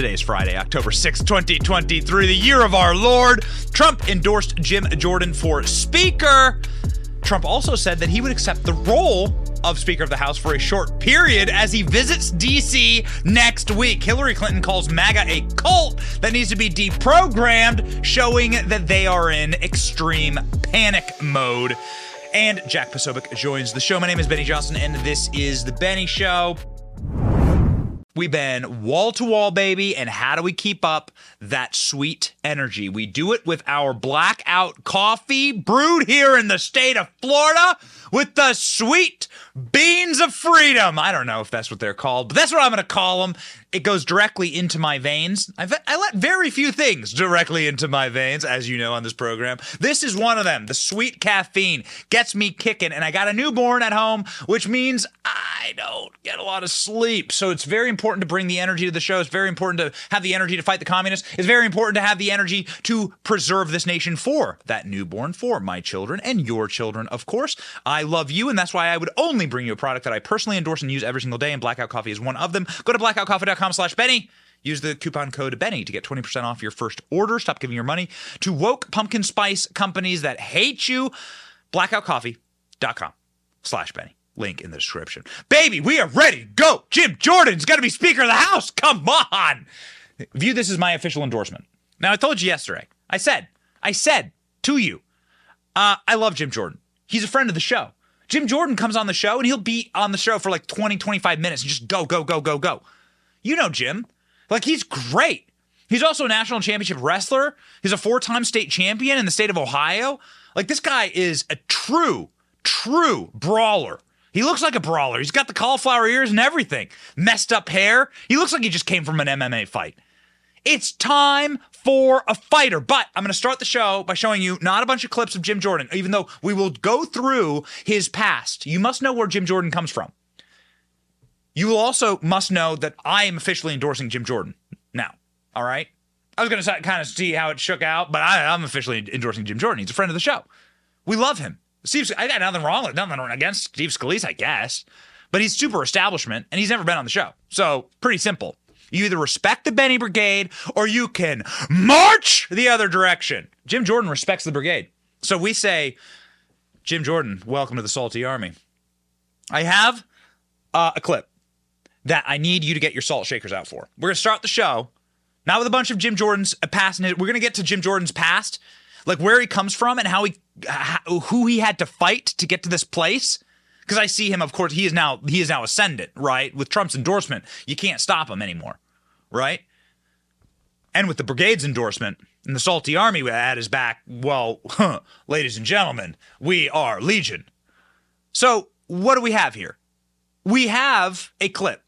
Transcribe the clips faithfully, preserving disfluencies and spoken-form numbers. Today's Friday, October sixth, twenty twenty-three, the year of our Lord. Trump endorsed Jim Jordan for Speaker. Trump also said that he would accept the role of Speaker of the House for a short period as he visits D C next week. Hillary Clinton calls MAGA a cult that needs to be deprogrammed, showing that they are in extreme panic mode. And Jack Posobiec joins the show. My name is Benny Johnson, and this is The Benny Show. We've been wall-to-wall, baby, and how do we keep up that sweet energy? We do it with our Blackout Coffee, brewed here in the state of Florida with the sweet beans of freedom. I don't know if that's what they're called, but that's what I'm going to call them. It goes directly into my veins. I've, I let very few things directly into my veins, as you know on this program. This is one of them. The sweet caffeine gets me kicking, and I got a newborn at home, which means I don't get a lot of sleep. So it's very important to bring the energy to the show. It's very important to have the energy to fight the communists. It's very important to have the energy to preserve this nation for that newborn, for my children and your children, of course. I love you, and that's why I would only bring you a product that I personally endorse and use every single day, and Blackout Coffee is one of them. Go to blackout coffee dot com. slash Benny. Use the coupon code Benny to get twenty percent off your first order. Stop giving your money to woke pumpkin spice companies that hate you. blackout coffee dot com slash Benny. Link in the description. Baby, we are ready. Go. Jim Jordan's going to be Speaker of the House. Come on. View this as my official endorsement. Now, I told you yesterday. I said, I said to you, uh, I love Jim Jordan. He's a friend of the show. Jim Jordan comes on the show and he'll be on the show for like twenty, twenty-five minutes and just go, go, go, go, go. You know Jim. Like, he's great. He's also a national championship wrestler. He's a four-time state champion in the state of Ohio. Like, this guy is a true, true brawler. He looks like a brawler. He's got the cauliflower ears and everything. Messed up hair. He looks like he just came from an M M A fight. It's time for a fighter, but I'm going to start the show by showing you not a bunch of clips of Jim Jordan, even though we will go through his past. You must know where Jim Jordan comes from. You will also must know that I am officially endorsing Jim Jordan now, all right? I was going to kind of see how it shook out, but I, I'm officially endorsing Jim Jordan. He's a friend of the show. We love him. Steve, I got nothing wrong with nothing against Steve Scalise, I guess, but he's super establishment, and he's never been on the show. So pretty simple. You either respect the Benny Brigade or you can march the other direction. Jim Jordan respects the brigade. So we say, Jim Jordan, welcome to the Salty Army. I have uh, a clip that I need you to get your salt shakers out for. We're going to start the show, not with a bunch of Jim Jordan's past. We're going to get to Jim Jordan's past, like where he comes from and how he, how, who he had to fight to get to this place. Because I see him, of course, he is now, he is now ascendant, right? With Trump's endorsement, you can't stop him anymore, right? And with the brigade's endorsement and the Salty Army at his back, well, huh, ladies and gentlemen, we are legion. So what do we have here? We have a clip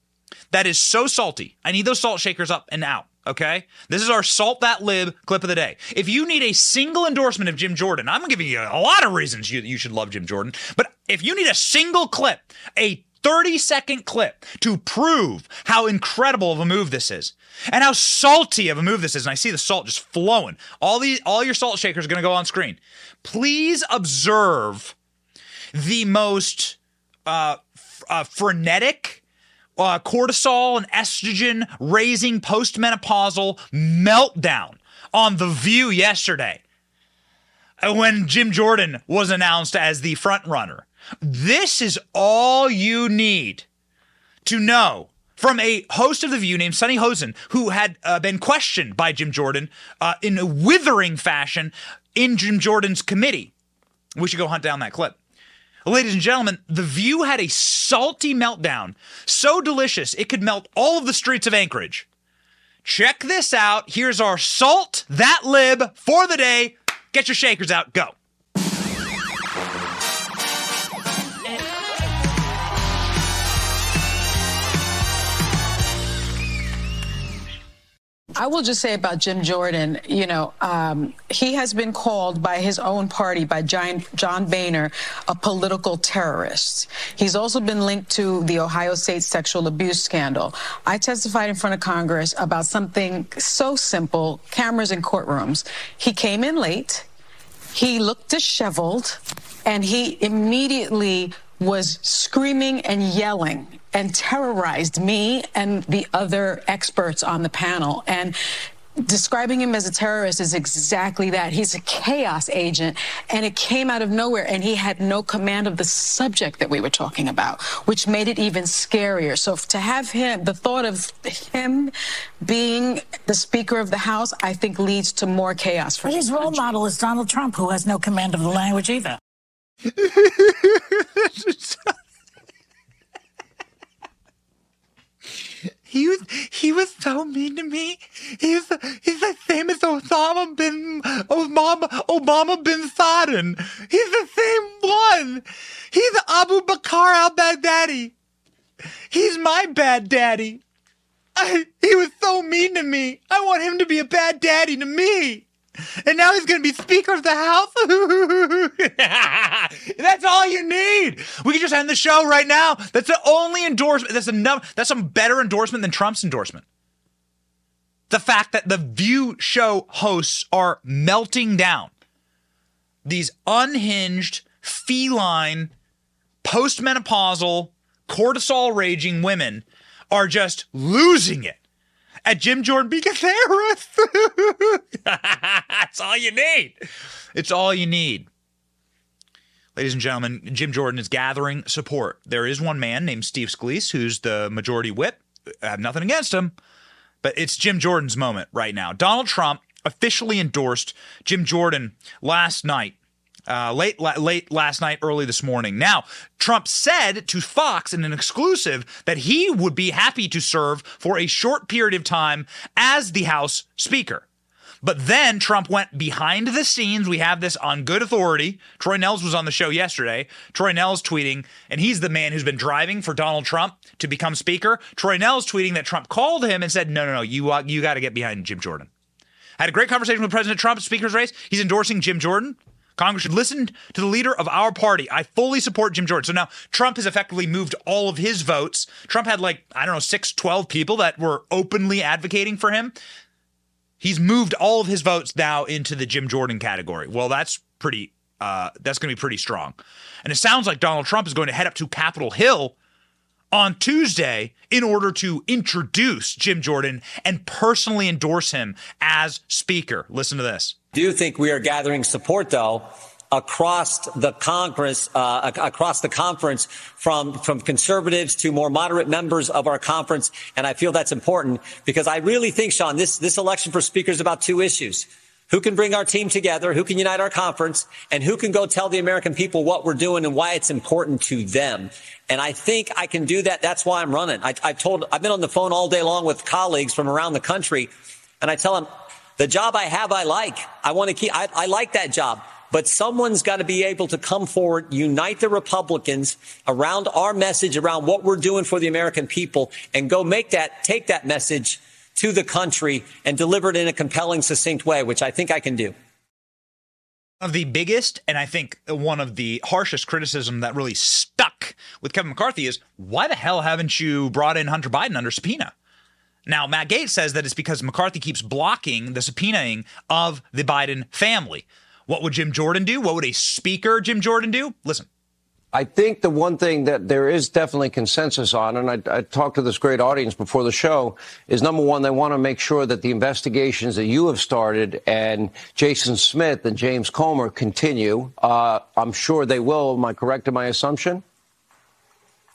that is so salty. I need those salt shakers up and out, okay? This is our Salt That Lib clip of the day. If you need a single endorsement of Jim Jordan, I'm giving you a lot of reasons you, you should love Jim Jordan, but if you need a single clip, a thirty-second clip to prove how incredible of a move this is and how salty of a move this is, and I see the salt just flowing. All these, all your salt shakers are going to go on screen. Please observe the most uh, f- uh, frenetic... Uh, cortisol and estrogen raising postmenopausal meltdown on The View yesterday when Jim Jordan was announced as the front runner. This is all you need to know from a host of The View named Sunny Hosen, who had uh, been questioned by Jim Jordan uh, in a withering fashion in Jim Jordan's committee. We should go hunt down that clip. Ladies and gentlemen, The View had a salty meltdown, so delicious it could melt all of the streets of Anchorage. Check this out. Here's our Salt That Lib for the day. Get your shakers out. Go. I will just say about Jim Jordan, you know, um, he has been called by his own party, by John, John Boehner, a political terrorist. He's also been linked to the Ohio State sexual abuse scandal. I testified in front of Congress about something so simple, cameras in courtrooms. He came in late, he looked disheveled, and he immediately was screaming and yelling and terrorized me and the other experts on the panel. And describing him as a terrorist is exactly that. He's a chaos agent, and it came out of nowhere, and he had no command of the subject that we were talking about, which made it even scarier. So to have him, the thought of him being the Speaker of the House, I think leads to more chaos. For but his role country. model is Donald Trump, who has no command of the language either. He was, he was so mean to me. He's he's the same as Osama bin Obama, Obama bin Laden. He's the same one. He's Abu Bakr al-Baghdadi. He's my bad daddy. I, he was so mean to me. I want him to be a bad daddy to me. And now he's going to be Speaker of the House. That's all you need. We can just end the show right now. That's the only endorsement. That's enough. That's some better endorsement than Trump's endorsement. The fact that The View show hosts are melting down. These unhinged, feline, postmenopausal, cortisol-raging women are just losing it. At Jim Jordan, because that's all you need. It's all you need. Ladies and gentlemen, Jim Jordan is gathering support. There is one man named Steve Scalise, who's the majority whip. I have nothing against him, but it's Jim Jordan's moment right now. Donald Trump officially endorsed Jim Jordan last night. Uh, late, la- late last night, early this morning. Now, Trump said to Fox in an exclusive that he would be happy to serve for a short period of time as the House Speaker. But then Trump went behind the scenes. We have this on good authority. Troy Nehls was on the show yesterday. Troy Nehls tweeting, and he's the man who's been driving for Donald Trump to become Speaker. Troy Nehls tweeting that Trump called him and said, no, no, no, you, uh, you got to get behind Jim Jordan. I had a great conversation with President Trump, Speaker's race. He's endorsing Jim Jordan. Congress should listen to the leader of our party. I fully support Jim Jordan. So now Trump has effectively moved all of his votes. Trump had like, I don't know, six, twelve people that were openly advocating for him. He's moved all of his votes now into the Jim Jordan category. Well, that's pretty, uh, that's going to be pretty strong. And it sounds like Donald Trump is going to head up to Capitol Hill on Tuesday in order to introduce Jim Jordan and personally endorse him as Speaker. Listen to this. I do think we are gathering support, though, across the Congress, uh, across the conference, from from conservatives to more moderate members of our conference. And I feel that's important because I really think, Sean, this this election for Speaker is about two issues. Who can bring our team together? Who can unite our conference? And who can go tell the American people what we're doing and why it's important to them? And I think I can do that. That's why I'm running. I, I've told I've been on the phone all day long with colleagues from around the country, and I tell them, the job I have, I like. I want to keep, I, I like that job. But someone's got to be able to come forward, unite the Republicans around our message, around what we're doing for the American people, and go make that, take that message to the country and deliver it in a compelling, succinct way, which I think I can do. One of the biggest, and I think one of the harshest criticism that really stuck with Kevin McCarthy is, why the hell haven't you brought in Hunter Biden under subpoena? Now, Matt Gaetz says that it's because McCarthy keeps blocking the subpoenaing of the Biden family. What would Jim Jordan do? What would a Speaker Jim Jordan do? Listen. I think the one thing that there is definitely consensus on, and I, I talked to this great audience before the show, is number one, they want to make sure that the investigations that you have started and Jason Smith and James Comer continue. Uh, I'm sure they will. Am I correct in my assumption?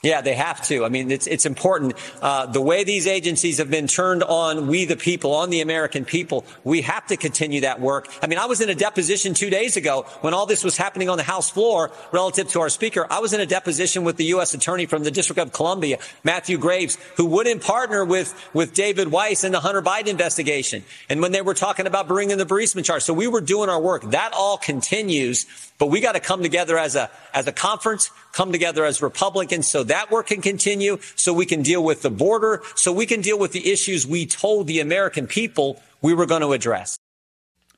Yeah, they have to. I mean, it's it's important. Uh, the way these agencies have been turned on we the people, on the American people, we have to continue that work. I mean, I was in a deposition two days ago when all this was happening on the House floor relative to our Speaker. I was in a deposition with the U S attorney from the District of Columbia, Matthew Graves, who wouldn't partner with with David Weiss in the Hunter Biden investigation. And when they were talking about bringing the Burisma charge. So we were doing our work. That all continues. But we got to come together as a as a conference, come together as Republicans so that work can continue, so we can deal with the border, so we can deal with the issues we told the American people we were going to address.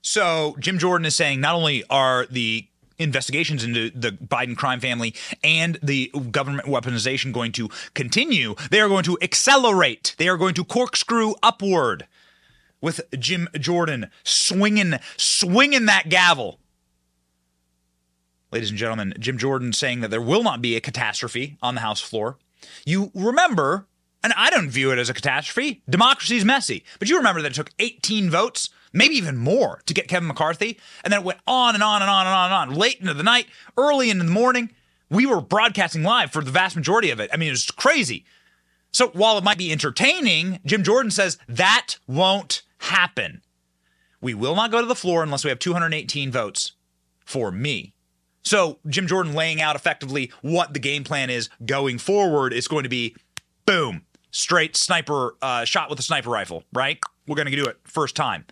So Jim Jordan is saying not only are the investigations into the Biden crime family and the government weaponization going to continue, they are going to accelerate. They are going to corkscrew upward with Jim Jordan swinging, swinging that gavel. Ladies and gentlemen, Jim Jordan saying that there will not be a catastrophe on the House floor. You remember, and I don't view it as a catastrophe, democracy's messy. But you remember that it took eighteen votes, maybe even more, to get Kevin McCarthy. And then it went on and on and on and on and on. Late into the night, early into the morning, we were broadcasting live for the vast majority of it. I mean, it was crazy. So while it might be entertaining, Jim Jordan says that won't happen. We will not go to the floor unless we have two hundred eighteen votes for me. So Jim Jordan laying out effectively what the game plan is going forward. It's going to be, boom, straight sniper uh, shot with a sniper rifle, right? We're going to do it first time,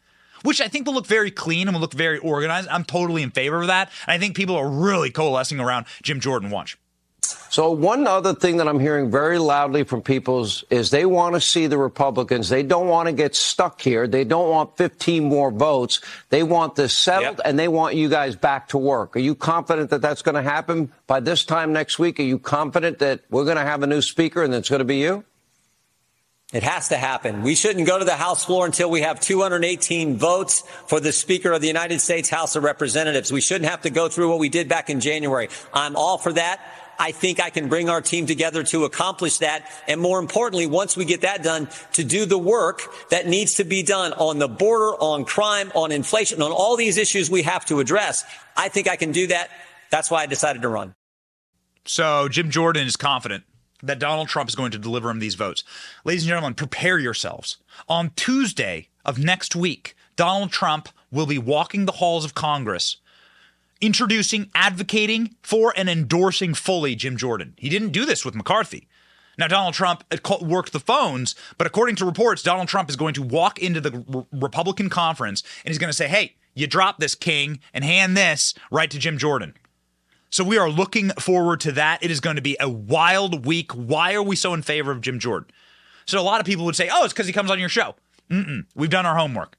which I think will look very clean and will look very organized. I'm totally in favor of that. And I think people are really coalescing around Jim Jordan. Watch. So one other thing that I'm hearing very loudly from people is they want to see the Republicans. They don't want to get stuck here. They don't want fifteen more votes. They want this settled, yep. And they want you guys back to work. Are you confident that that's going to happen by this time next week? Are you confident that we're going to have a new speaker and it's going to be you? It has to happen. We shouldn't go to the House floor until we have two hundred eighteen votes for the Speaker of the United States House of Representatives. We shouldn't have to go through what we did back in January. I'm all for that. I think I can bring our team together to accomplish that. And more importantly, once we get that done, to do the work that needs to be done on the border, on crime, on inflation, on all these issues we have to address. I think I can do that. That's why I decided to run. So Jim Jordan is confident that Donald Trump is going to deliver him these votes. Ladies and gentlemen, prepare yourselves. On Tuesday of next week, Donald Trump will be walking the halls of Congress introducing, advocating for, and endorsing fully Jim Jordan. He didn't do this with McCarthy. Now, Donald Trump worked the phones, but according to reports, Donald Trump is going to walk into the re- Republican conference and he's going to say, hey, you drop this, King, and hand this right to Jim Jordan. So we are looking forward to that. It is going to be a wild week. Why are we so in favor of Jim Jordan? So a lot of people would say, oh, it's because he comes on your show. Mm-mm. We've done our homework.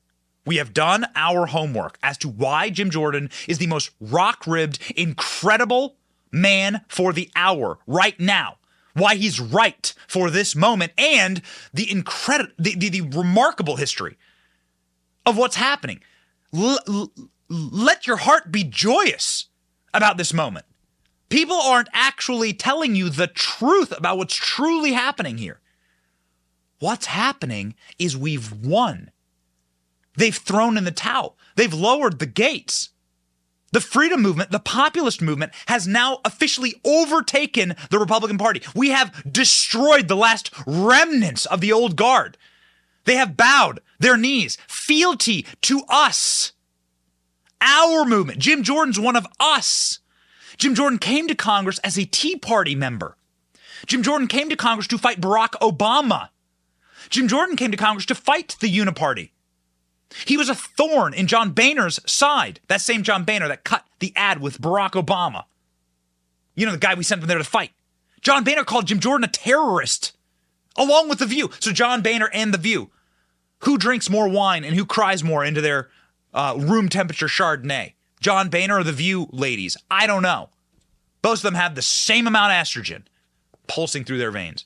We have done our homework as to why Jim Jordan is the most rock-ribbed, incredible man for the hour right now, why he's right for this moment, and the incredible, the, the, the remarkable history of what's happening. L- l- let your heart be joyous about this moment. People aren't actually telling you the truth about what's truly happening here. What's happening is we've won. They've thrown in the towel. They've lowered the gates. The freedom movement, the populist movement, has now officially overtaken the Republican Party. We have destroyed the last remnants of the old guard. They have bowed their knees, fealty to us. Our movement. Jim Jordan's one of us. Jim Jordan came to Congress as a Tea Party member. Jim Jordan came to Congress to fight Barack Obama. Jim Jordan came to Congress to fight the Uniparty. He was a thorn in John Boehner's side, that same John Boehner that cut the ad with Barack Obama. You know, the guy we sent him there to fight. John Boehner called Jim Jordan a terrorist, along with The View. So John Boehner and The View, who drinks more wine and who cries more into their uh, room temperature Chardonnay? John Boehner or The View ladies? I don't know. Both of them have the same amount of estrogen pulsing through their veins.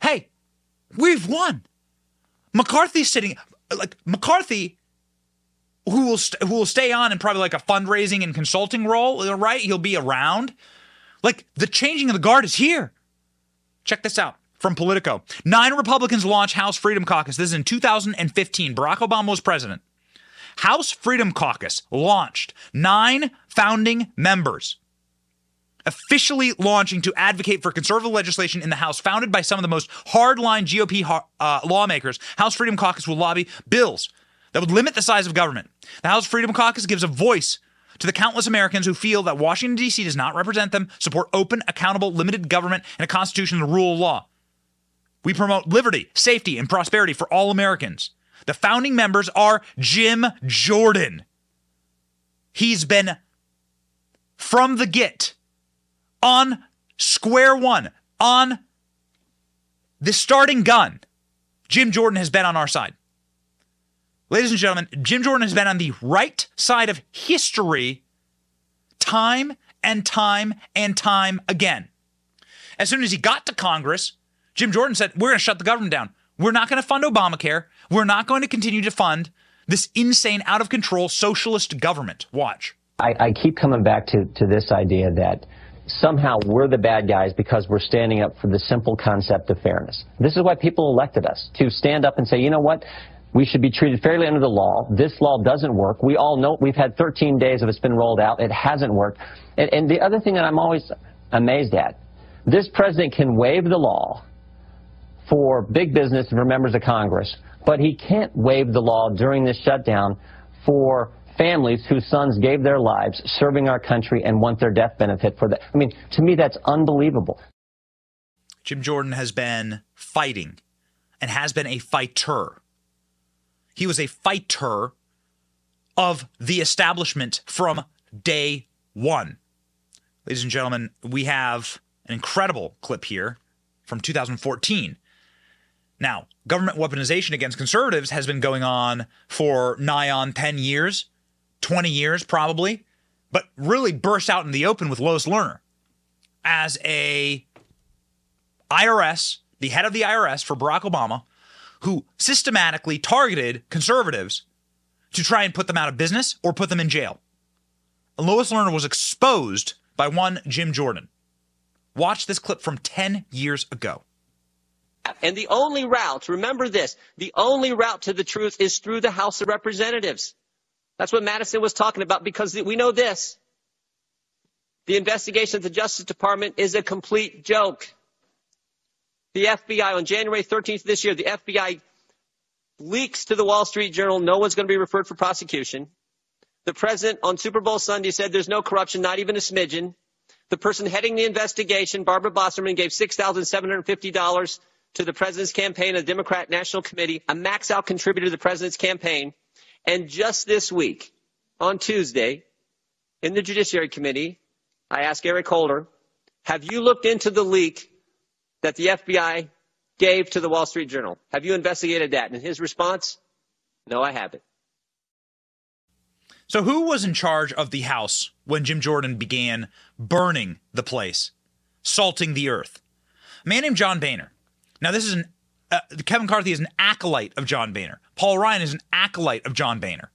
Hey, we've won. McCarthy's sitting... Like McCarthy, who will st- who will stay on in probably like a fundraising and consulting role, right? He'll be around. Like the changing of the guard is here. Check this out from Politico. Nine Republicans launch House Freedom Caucus. This is in two thousand fifteen. Barack Obama was president. House Freedom Caucus launched. Nine founding members officially launching to advocate for conservative legislation in the House, founded by some of the most hardline G O P uh, lawmakers. House Freedom Caucus will lobby bills that would limit the size of government. The House Freedom Caucus gives a voice to the countless Americans who feel that Washington, D C does not represent them, support open, accountable, limited government, and a constitution and rule of law. We promote liberty, safety, and prosperity for all Americans. The founding members are Jim Jordan. He's been from the get on square one, on the starting gun, Jim Jordan has been on our side. Ladies and gentlemen, Jim Jordan has been on the right side of history time and time and time again. As soon as he got to Congress, Jim Jordan said, we're going to shut the government down. We're not going to fund Obamacare. We're not going to continue to fund this insane, out of control socialist government. Watch. I, I keep coming back to, to this idea that somehow we're the bad guys because we're standing up for the simple concept of fairness. This is why people elected us, to stand up and say, you know what, we should be treated fairly under the law. This law doesn't work. We all know we've had thirteen days of it's been rolled out. It hasn't worked. And, and the other thing that I'm always amazed at, this president can waive the law for big business and for members of Congress, but he can't waive the law during this shutdown for families whose sons gave their lives serving our country and want their death benefit for that. I mean, to me, that's unbelievable. Jim Jordan has been fighting and has been a fighter. He was a fighter of the establishment from day one. Ladies and gentlemen, we have an incredible clip here from two thousand fourteen. Now, government weaponization against conservatives has been going on for nigh on ten years. twenty years probably, but really burst out in the open with Lois Lerner as a I R S, the head of the I R S for Barack Obama, who systematically targeted conservatives to try and put them out of business or put them in jail. And Lois Lerner was exposed by one Jim Jordan. Watch this clip from ten years ago. And the only route, remember this, the only route to the truth is through the House of Representatives. That's what Madison was talking about, because we know this. The investigation of the Justice Department is a complete joke. The F B I, on January thirteenth of this year, the F B I leaks to the Wall Street Journal, no one's going to be referred for prosecution. The president on Super Bowl Sunday said there's no corruption, not even a smidgen. The person heading the investigation, Barbara Bosserman, gave six thousand seven hundred fifty dollars to the president's campaign, a Democrat National Committee, a max-out contributor to the president's campaign. And just this week, on Tuesday, in the Judiciary Committee, I asked Eric Holder, have you looked into the leak that the F B I gave to the Wall Street Journal? Have you investigated that? And his response, no, I haven't. So who was in charge of the House when Jim Jordan began burning the place, salting the earth? A man named John Boehner. Now, this is an Uh, Kevin McCarthy is an acolyte of John Boehner. Paul Ryan is an acolyte of John Boehner.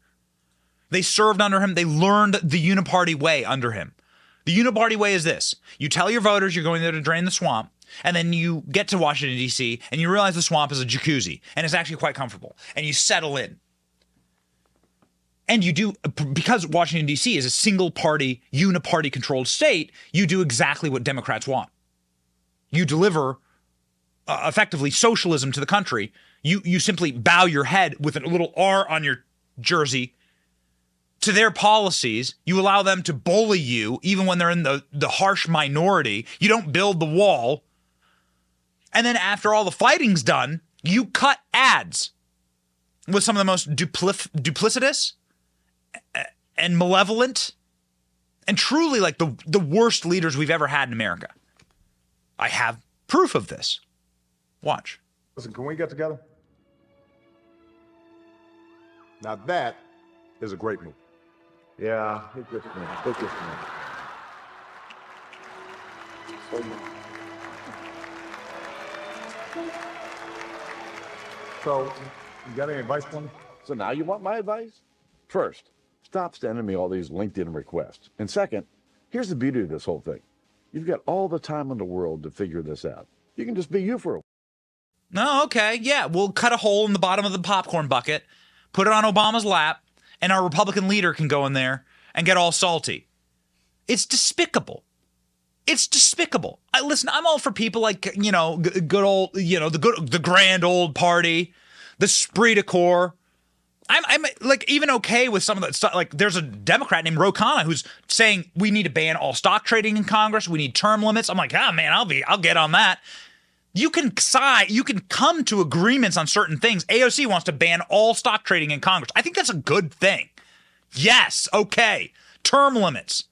They served under him. They learned the uniparty way under him. The uniparty way is this. You tell your voters you're going there to drain the swamp, and then you get to Washington, D C, and you realize the swamp is a jacuzzi, and it's actually quite comfortable, and you settle in. And you do, because Washington, D C is a single-party, uniparty-controlled state, you do exactly what Democrats want. You deliver Uh, effectively socialism to the country. You you simply bow your head with a little R on your jersey to their policies. You allow them to bully you even when they're in the, the harsh minority. You don't build the wall. And then after all the fighting's done, you cut ads with some of the most dupli- duplicitous and malevolent and truly like the, the worst leaders we've ever had in America. I have proof of this. Watch. Listen, can we get together? Now that is a great move. Yeah, it gets me. It gets me. So much. So, you got any advice for me? So now you want my advice? First, stop sending me all these LinkedIn requests. And second, here's the beauty of this whole thing. You've got all the time in the world to figure this out. You can just be you for a while. No, oh, okay, yeah, we'll cut a hole in the bottom of the popcorn bucket, put it on Obama's lap, and our Republican leader can go in there and get all salty. It's despicable. It's despicable. I, listen, I'm all for people like, you know, g- good old, you know, the good, the grand old party, the esprit de corps. I'm, I'm like even okay with some of that stuff. Like there's a Democrat named Ro Khanna who's saying we need to ban all stock trading in Congress. We need term limits. I'm like, ah, oh, man, I'll be, I'll get on that. You can sigh, you can come to agreements on certain things. A O C wants to ban all stock trading in Congress. I think that's a good thing. Yes, okay. Term limits.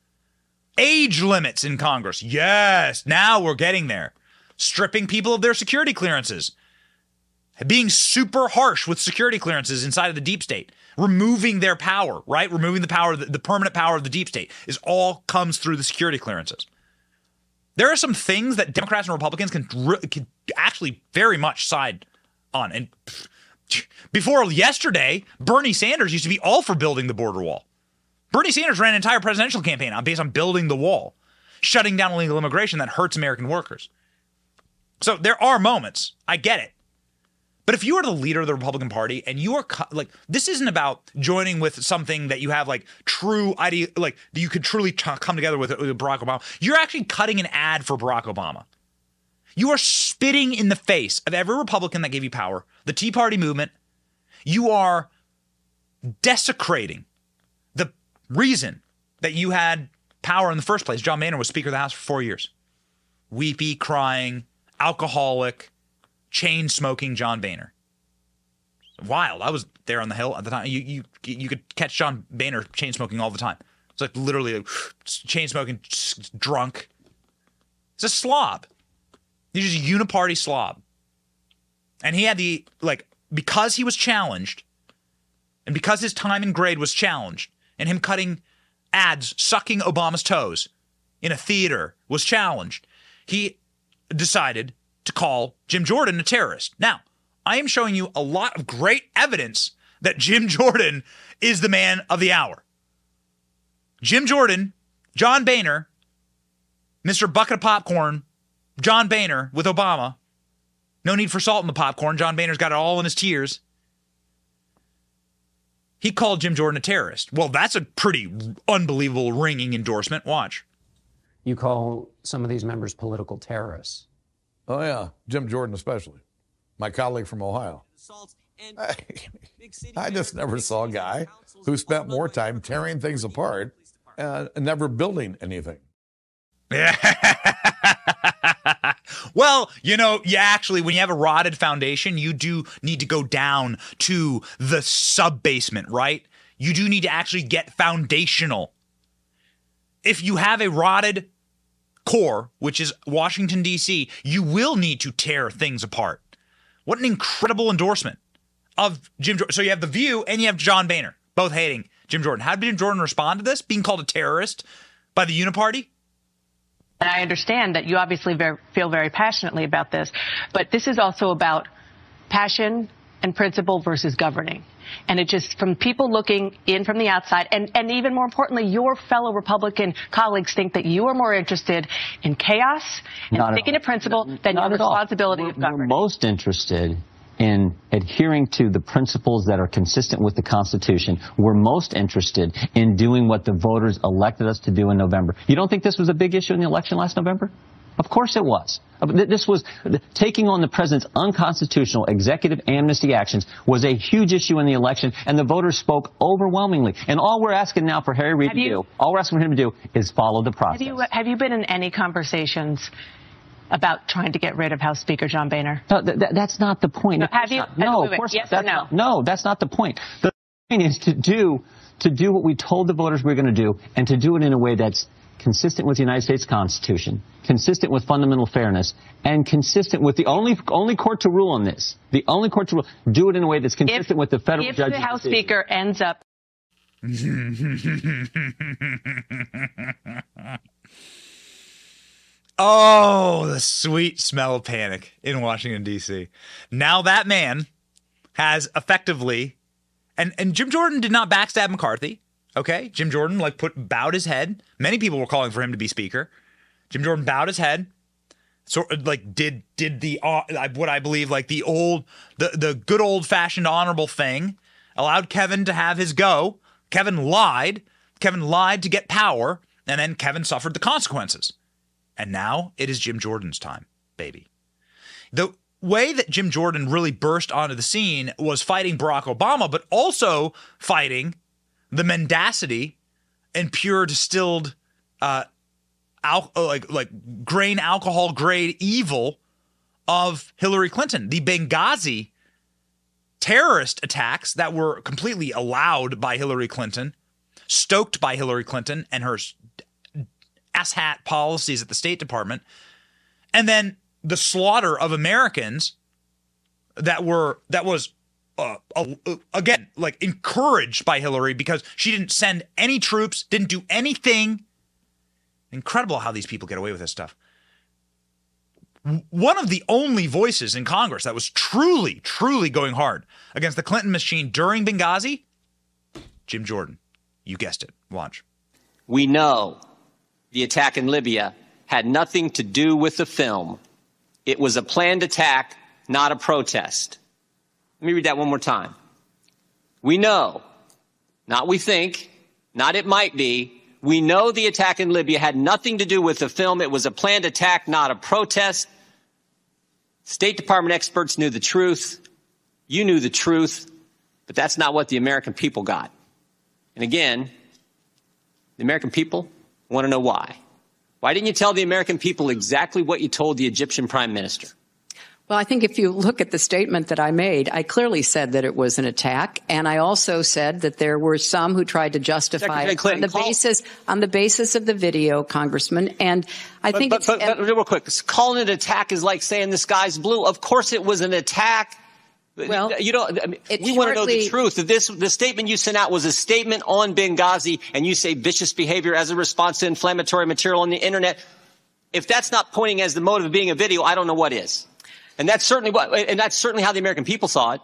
Age limits in Congress. Yes, now we're getting there. Stripping people of their security clearances. Being super harsh with security clearances inside of the deep state. Removing their power, right? Removing the power, the permanent power of the deep state is all comes through the security clearances. There are some things that Democrats and Republicans can, can actually very much side on. And before yesterday, Bernie Sanders used to be all for building the border wall. Bernie Sanders ran an entire presidential campaign on based on building the wall, shutting down illegal immigration that hurts American workers. So there are moments. I get it. But if you are the leader of the Republican Party and you are co- like, this isn't about joining with something that you have like true idea, like you could truly t- come together with, with Barack Obama. You're actually cutting an ad for Barack Obama. You are spitting in the face of every Republican that gave you power, the Tea Party movement. You are desecrating the reason that you had power in the first place. John Boehner was Speaker of the House for four years. Weepy, crying, alcoholic, chain smoking John Boehner. Wild. I was there on the Hill at the time. You you you could catch John Boehner chain smoking all the time. It's like literally like, chain smoking, drunk. It's a slob. He's just a uniparty slob. And he had the, like, because he was challenged and because his time and grade was challenged and him cutting ads, sucking Obama's toes in a theater was challenged, he decided to call Jim Jordan a terrorist. Now, I am showing you a lot of great evidence that Jim Jordan is the man of the hour. Jim Jordan, John Boehner, Mister Bucket of Popcorn, John Boehner with Obama. No need for salt in the popcorn. John Boehner's got it all in his tears. He called Jim Jordan a terrorist. Well, that's a pretty unbelievable ringing endorsement. Watch. You call some of these members political terrorists. Oh, yeah. Jim Jordan especially. My colleague from Ohio. I, I just never saw a guy who spent more time tearing things apart and never building anything. Yeah. Well, you know, you actually, when you have a rotted foundation, you do need to go down to the sub-basement, right? You do need to actually get foundational. If you have a rotted core, which is Washington, D C, you will need to tear things apart. What an incredible endorsement of Jim Jordan. So you have The View and you have John Boehner, both hating Jim Jordan. How did Jim Jordan respond to this? Being called a terrorist by the Uniparty? And I understand that you obviously very, feel very passionately about this, but this is also about passion and principle versus governing. And it just, from people looking in from the outside, and, and even more importantly, your fellow Republican colleagues think that you are more interested in chaos and not sticking to principle not than not your responsibility of governing. We're most interested in adhering to the principles that are consistent with the Constitution. We're most interested in doing what the voters elected us to do in November. You don't think this was a big issue in the election last November? Of course it was. This was taking on the president's unconstitutional executive amnesty actions was a huge issue in the election, and the voters spoke overwhelmingly. And all we're asking now for Harry Reid to you, do, all we're asking for him to do is follow the process. Have you, have you been in any conversations about trying to get rid of House Speaker John Boehner? No, th- th- that's not the point. No, have you, not, no wait, wait, of course yes that's, no. no, that's not the point. The point is to do to do what we told the voters we were going to do, and to do it in a way that's consistent with the United States Constitution, consistent with fundamental fairness, and consistent with the only only court to rule on this. The only court to rule. Do it in a way that's consistent if, with the federal judge's decision. If the House decision. Speaker ends up... Oh, the sweet smell of panic in Washington, D C. Now that man has effectively... And, and Jim Jordan did not backstab McCarthy. Okay, Jim Jordan, like, put bowed his head. Many people were calling for him to be speaker. Jim Jordan bowed his head, sort of like did did the uh, what I believe like the old the the good old fashioned honorable thing. Allowed Kevin to have his go. Kevin lied. Kevin lied to get power, and then Kevin suffered the consequences. And now it is Jim Jordan's time, baby. The way that Jim Jordan really burst onto the scene was fighting Barack Obama, but also fighting the mendacity and pure distilled, uh, al- like like grain alcohol grade evil of Hillary Clinton. The Benghazi terrorist attacks that were completely allowed by Hillary Clinton, stoked by Hillary Clinton and her asshat policies at the State Department, and then the slaughter of Americans that were that was. Uh, uh, again, like encouraged by Hillary because she didn't send any troops, didn't do anything. Incredible how these people get away with this stuff. One of the only voices in Congress that was truly, truly going hard against the Clinton machine during Benghazi, Jim Jordan. You guessed it. Watch. We know the attack in Libya had nothing to do with the film. It was a planned attack, not a protest. Let me read that one more time. We know, not we think, not it might be. We know the attack in Libya had nothing to do with the film. It was a planned attack, not a protest. State Department experts knew the truth. You knew the truth, but that's not what the American people got. And again, the American people want to know why. Why didn't you tell the American people exactly what you told the Egyptian prime minister? Well, I think if you look at the statement that I made, I clearly said that it was an attack, and I also said that there were some who tried to justify it on the basis on the basis of the video, Congressman. And I think, but, but, but, but real quick, calling it an attack is like saying the sky's blue. Of course, it was an attack. Well, you don't. I mean, we want to know the truth. This the statement you sent out was a statement on Benghazi, and you say vicious behavior as a response to inflammatory material on the internet. If that's not pointing as the motive of being a video, I don't know what is. And that's certainly what, and that's certainly how the American people saw it.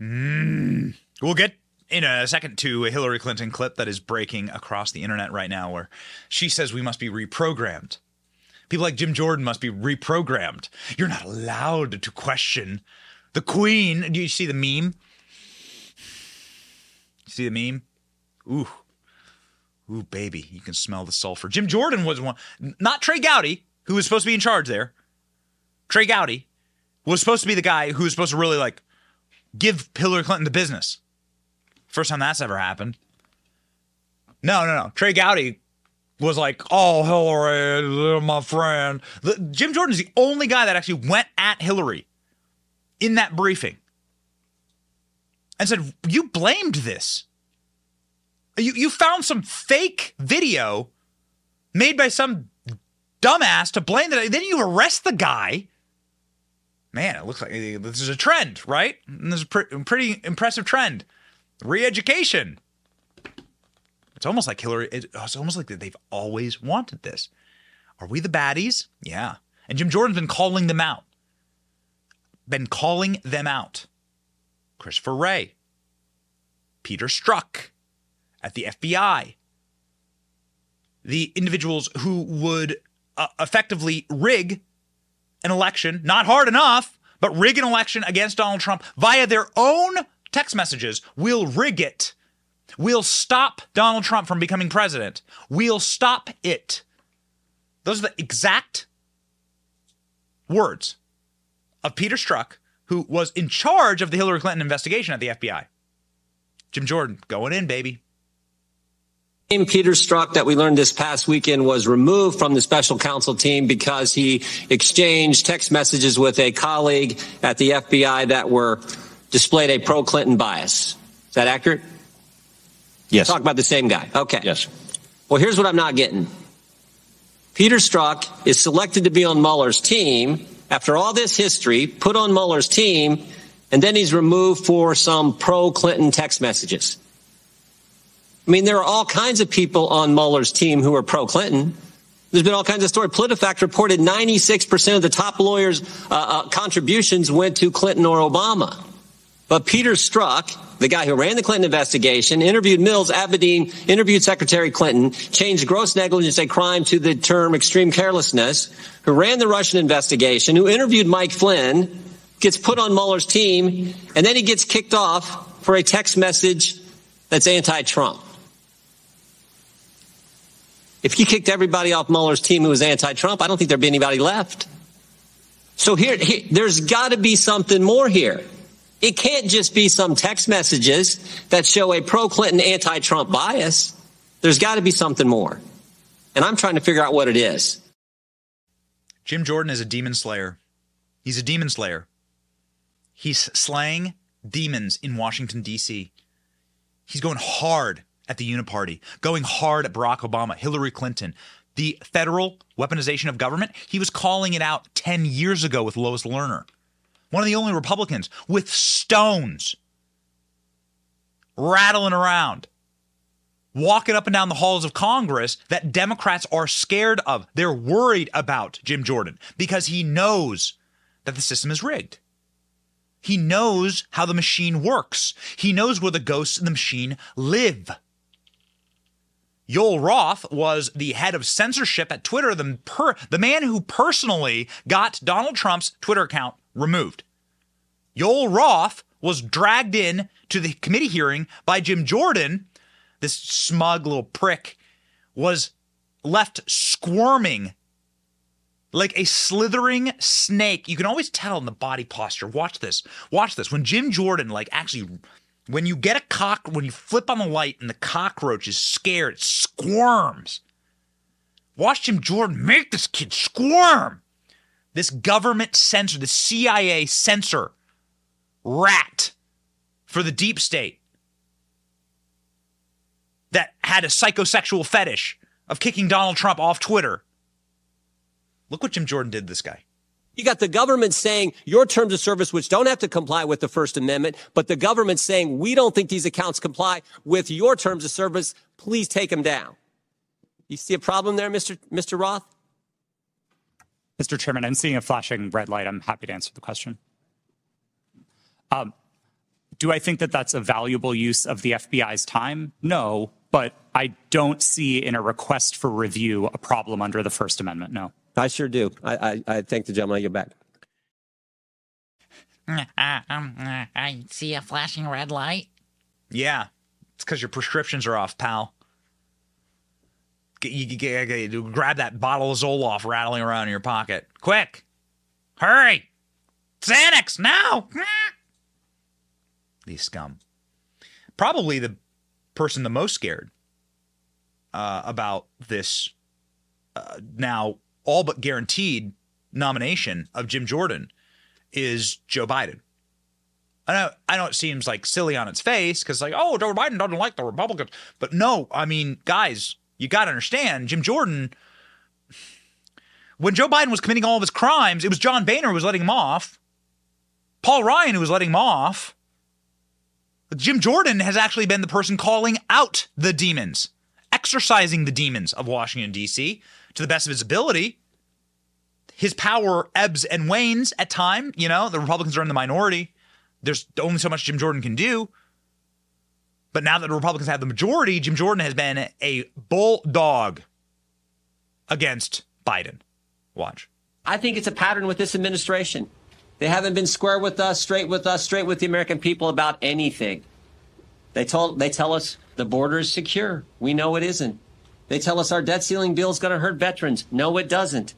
Mm. We'll get in a second to a Hillary Clinton clip that is breaking across the internet right now, where she says we must be reprogrammed. People like Jim Jordan must be reprogrammed. You're not allowed to question the Queen. Do you see the meme? See the meme? Ooh, ooh, baby, you can smell the sulfur. Jim Jordan was one, not Trey Gowdy, who was supposed to be in charge there. Trey Gowdy was supposed to be the guy who was supposed to really, like, give Hillary Clinton the business. First time that's ever happened. No, no, no. Trey Gowdy was like, oh, Hillary, my friend. The, Jim Jordan's the only guy that actually went at Hillary in that briefing and said, you blamed this. You, you found some fake video made by some dumbass to blame that. Then you arrest the guy. Man, it looks like this is a trend, right? And this is a pre- pretty impressive trend. Re-education. It's almost like Hillary. It's almost like they've always wanted this. Are we the baddies? Yeah. And Jim Jordan's been calling them out. Been calling them out. Christopher Wray. Peter Strzok at the F B I. The individuals who would uh, effectively rig an election, not hard enough, but rig an election against Donald Trump via their own text messages. We'll rig it. We'll stop Donald Trump from becoming president. We'll stop it. Those are the exact words of Peter Strzok, who was in charge of the Hillary Clinton investigation at the F B I. Jim Jordan, going in, baby. Peter Strzok, that we learned this past weekend, was removed from the special counsel team because he exchanged text messages with a colleague at the F B I that were displayed a pro-Clinton bias. Is that accurate? Yes. Talk about the same guy. Okay. Yes. Well, here's what I'm not getting. Peter Strzok is selected to be on Mueller's team after all this history, put on Mueller's team, and then he's removed for some pro-Clinton text messages. I mean, there are all kinds of people on Mueller's team who are pro-Clinton. There's been all kinds of stories. PolitiFact reported ninety-six percent of the top lawyers' uh, uh, contributions went to Clinton or Obama. But Peter Strzok, the guy who ran the Clinton investigation, interviewed Mills, Abedin, interviewed Secretary Clinton, changed gross negligence, a crime, to the term extreme carelessness, who ran the Russian investigation, who interviewed Mike Flynn, gets put on Mueller's team, and then he gets kicked off for a text message that's anti-Trump. If you kicked everybody off Mueller's team who was anti-Trump, I don't think there'd be anybody left. So here, here there's got to be something more here. It can't just be some text messages that show a pro-Clinton, anti-Trump bias. There's got to be something more. And I'm trying to figure out what it is. Jim Jordan is a demon slayer. He's a demon slayer. He's slaying demons in Washington, D C. He's going hard at the Uniparty, going hard at Barack Obama, Hillary Clinton, the federal weaponization of government. He was calling it out ten years ago with Lois Lerner, one of the only Republicans with stones rattling around, walking up and down the halls of Congress that Democrats are scared of. They're worried about Jim Jordan because he knows that the system is rigged. He knows how the machine works. He knows where the ghosts in the machine live. Yoel Roth was the head of censorship at Twitter, the, per, the man who personally got Donald Trump's Twitter account removed. Yoel Roth was dragged in to the committee hearing by Jim Jordan. This smug little prick was left squirming like a slithering snake. You can always tell in the body posture. Watch this. Watch this. When Jim Jordan, like actually, when you get a cock, when you flip on the light and the cockroach is scared, it squirms. Watch Jim Jordan make this kid squirm. This government censor, the C I A censor, rat for the deep state that had a psychosexual fetish of kicking Donald Trump off Twitter. Look what Jim Jordan did to this guy. You got the government saying your terms of service, which don't have to comply with the First Amendment, but the government saying we don't think these accounts comply with your terms of service. Please take them down. You see a problem there, Mister Mister Roth? Mister Chairman, I'm seeing a flashing red light. I'm happy to answer the question. Um, do I think that that's a valuable use of the F B I's time? No, but I don't see in a request for review a problem under the First Amendment, no. I sure do. I, I, I thank the gentleman. I get back. Uh, um, uh, I see a flashing red light. Yeah, it's because your prescriptions are off, pal. Get, you, get, get, grab that bottle of Zoloft rattling around in your pocket. Quick. Hurry. Xanax, now. These scum. Probably the person the most scared uh, about this uh, now all but guaranteed nomination of Jim Jordan is Joe Biden. I know, I know it seems like silly on its face because like, oh, Joe Biden doesn't like the Republicans. But no, I mean, guys, you got to understand, Jim Jordan, when Joe Biden was committing all of his crimes, it was John Boehner who was letting him off. Paul Ryan who was letting him off. Jim Jordan has actually been the person calling out the demons, exorcising the demons of Washington, D C to the best of his ability. His power ebbs and wanes at time. You know, the Republicans are in the minority. There's only so much Jim Jordan can do. But now that the Republicans have the majority, Jim Jordan has been a bulldog against Biden. Watch. I think it's a pattern with this administration. They haven't been square with us, straight with us, straight with the American people about anything. They told, they tell us the border is secure. We know it isn't. They tell us our debt ceiling bill is going to hurt veterans. No, it doesn't.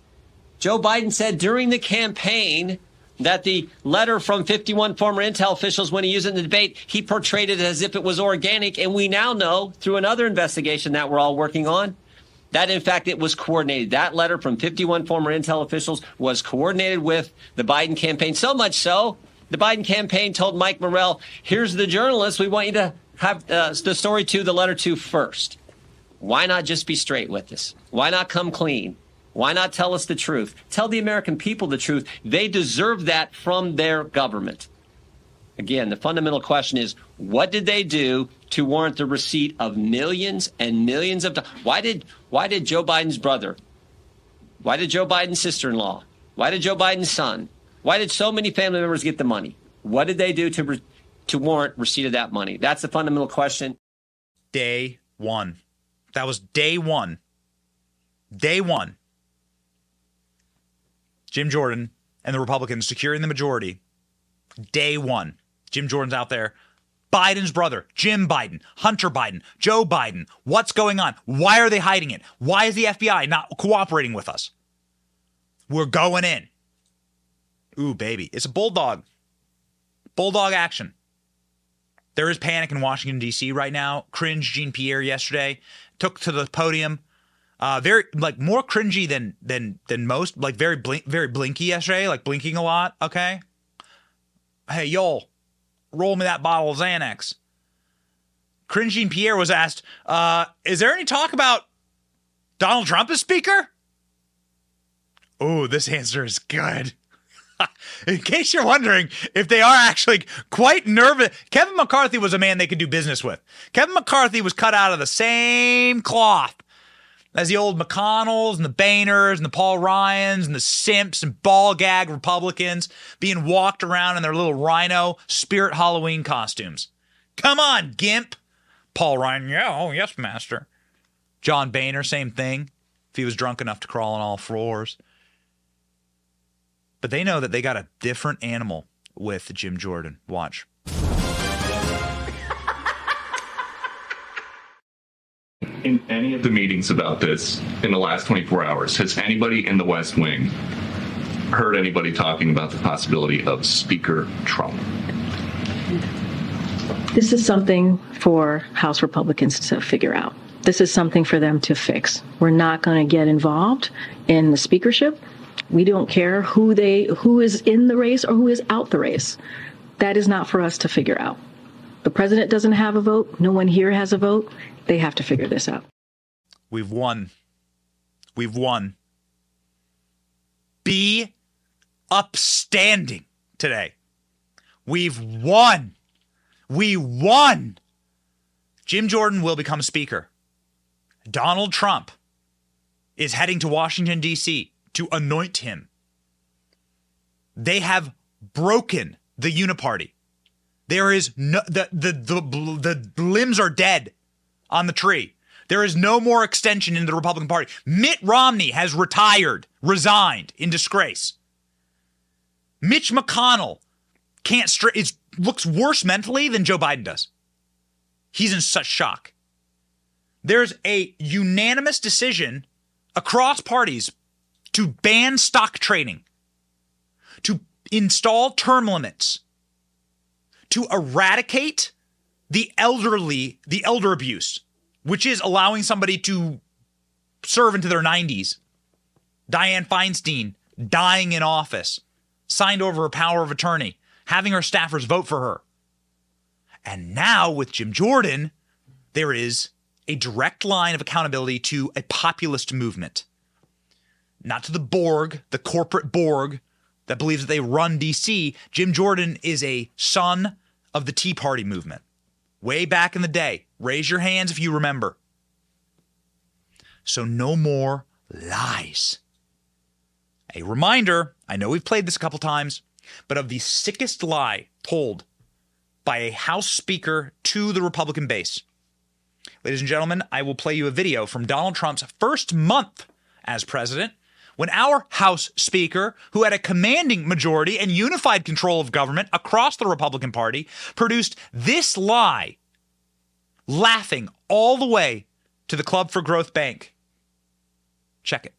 Joe Biden said during the campaign that the letter from fifty-one former intel officials, when he used it in the debate, he portrayed it as if it was organic. And we now know through another investigation that we're all working on that, in fact, it was coordinated. That letter from fifty-one former intel officials was coordinated with the Biden campaign. So much so, the Biden campaign told Mike Morrell, here's the journalist. We want you to have uh, the story to, the letter to first. Why not just be straight with us? Why not come clean? Why not tell us the truth? Tell the American people the truth. They deserve that from their government. Again, the fundamental question is, what did they do to warrant the receipt of millions and millions of dollars? Why did, why did Joe Biden's brother, why did Joe Biden's sister-in-law, why did Joe Biden's son, why did so many family members get the money? What did they do to, re- to warrant receipt of that money? That's the fundamental question. Day one. That was day one. Day one. Jim Jordan and the Republicans securing the majority. Day one. Jim Jordan's out there. Biden's brother, Jim Biden, Hunter Biden, Joe Biden. What's going on? Why are they hiding it? Why is the F B I not cooperating with us? We're going in. Ooh, baby. It's a bulldog. Bulldog action. There is panic in Washington, D C right now. Cringe Jean-Pierre yesterday took to the podium. Uh, very like more cringy than than than most. Like very blink, very blinky yesterday. Like blinking a lot. Okay. Hey, y'all, roll me that bottle of Xanax. Cringe Jean-Pierre was asked, uh, "Is there any talk about Donald Trump as speaker?" Oh, this answer is good. In case you're wondering if they are actually quite nervous, Kevin McCarthy was a man they could do business with. Kevin McCarthy was cut out of the same cloth as the old McConnells and the Boehners and the Paul Ryans and the Simps and ball gag Republicans being walked around in their little rhino spirit Halloween costumes. Come on, Gimp. Paul Ryan, yeah, oh, yes, master. John Boehner, same thing, if he was drunk enough to crawl on all fours. But they know that they got a different animal with Jim Jordan. Watch. In any of the meetings about this in the last twenty-four hours, has anybody in the West Wing heard anybody talking about the possibility of Speaker Trump? This is something for House Republicans to figure out. This is something for them to fix. We're not going to get involved in the speakership. We don't care who they, who is in the race or who is out the race. That is not for us to figure out. The president doesn't have a vote. No one here has a vote. They have to figure this out. We've won. We've won. Be upstanding today. We've won. We won. Jim Jordan will become speaker. Donald Trump is heading to Washington, D C to anoint him. They have broken the uniparty. There is no, the, the, the, the limbs are dead on the tree. There is no more extension into the Republican Party. Mitt Romney has retired, resigned in disgrace. Mitch McConnell can't str- it's, looks worse mentally than Joe Biden does. He's in such shock. There's a unanimous decision across parties to ban stock trading, to install term limits, to eradicate the elderly, the elder abuse, which is allowing somebody to serve into their nineties. Dianne Feinstein dying in office, signed over her power of attorney, having her staffers vote for her. And now with Jim Jordan, there is a direct line of accountability to a populist movement. Not to the Borg, the corporate Borg that believes that they run D C. Jim Jordan is a son of the Tea Party movement. Way back in the day. Raise your hands if you remember. So no more lies. A reminder, I know we've played this a couple times, but of the sickest lie told by a House Speaker to the Republican base. Ladies and gentlemen, I will play you a video from Donald Trump's first month as president, when our House Speaker, who had a commanding majority and unified control of government across the Republican Party, produced this lie, laughing all the way to the Club for Growth Bank. Check it.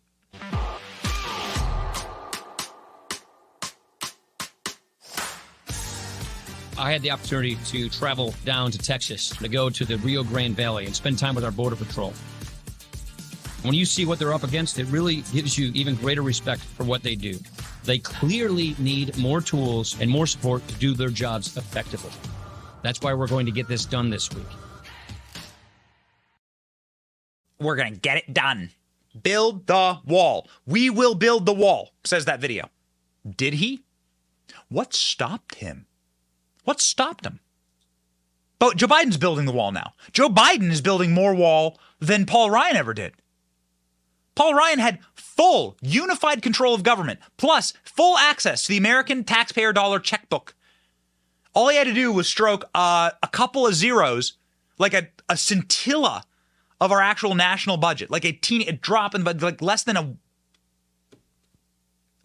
I had the opportunity to travel down to Texas, to go to the Rio Grande Valley and spend time with our Border Patrol. When you see what they're up against, it really gives you even greater respect for what they do. They clearly need more tools and more support to do their jobs effectively. That's why we're going to get this done this week. We're going to get it done. Build the wall. We will build the wall, says that video. Did he? What stopped him? What stopped him? But Joe Biden's building the wall now. Joe Biden is building more wall than Paul Ryan ever did. Paul Ryan had full unified control of government, plus full access to the American taxpayer dollar checkbook. All he had to do was stroke uh, a couple of zeros, like a, a scintilla of our actual national budget, like a teeny a drop in the budget, like less than a,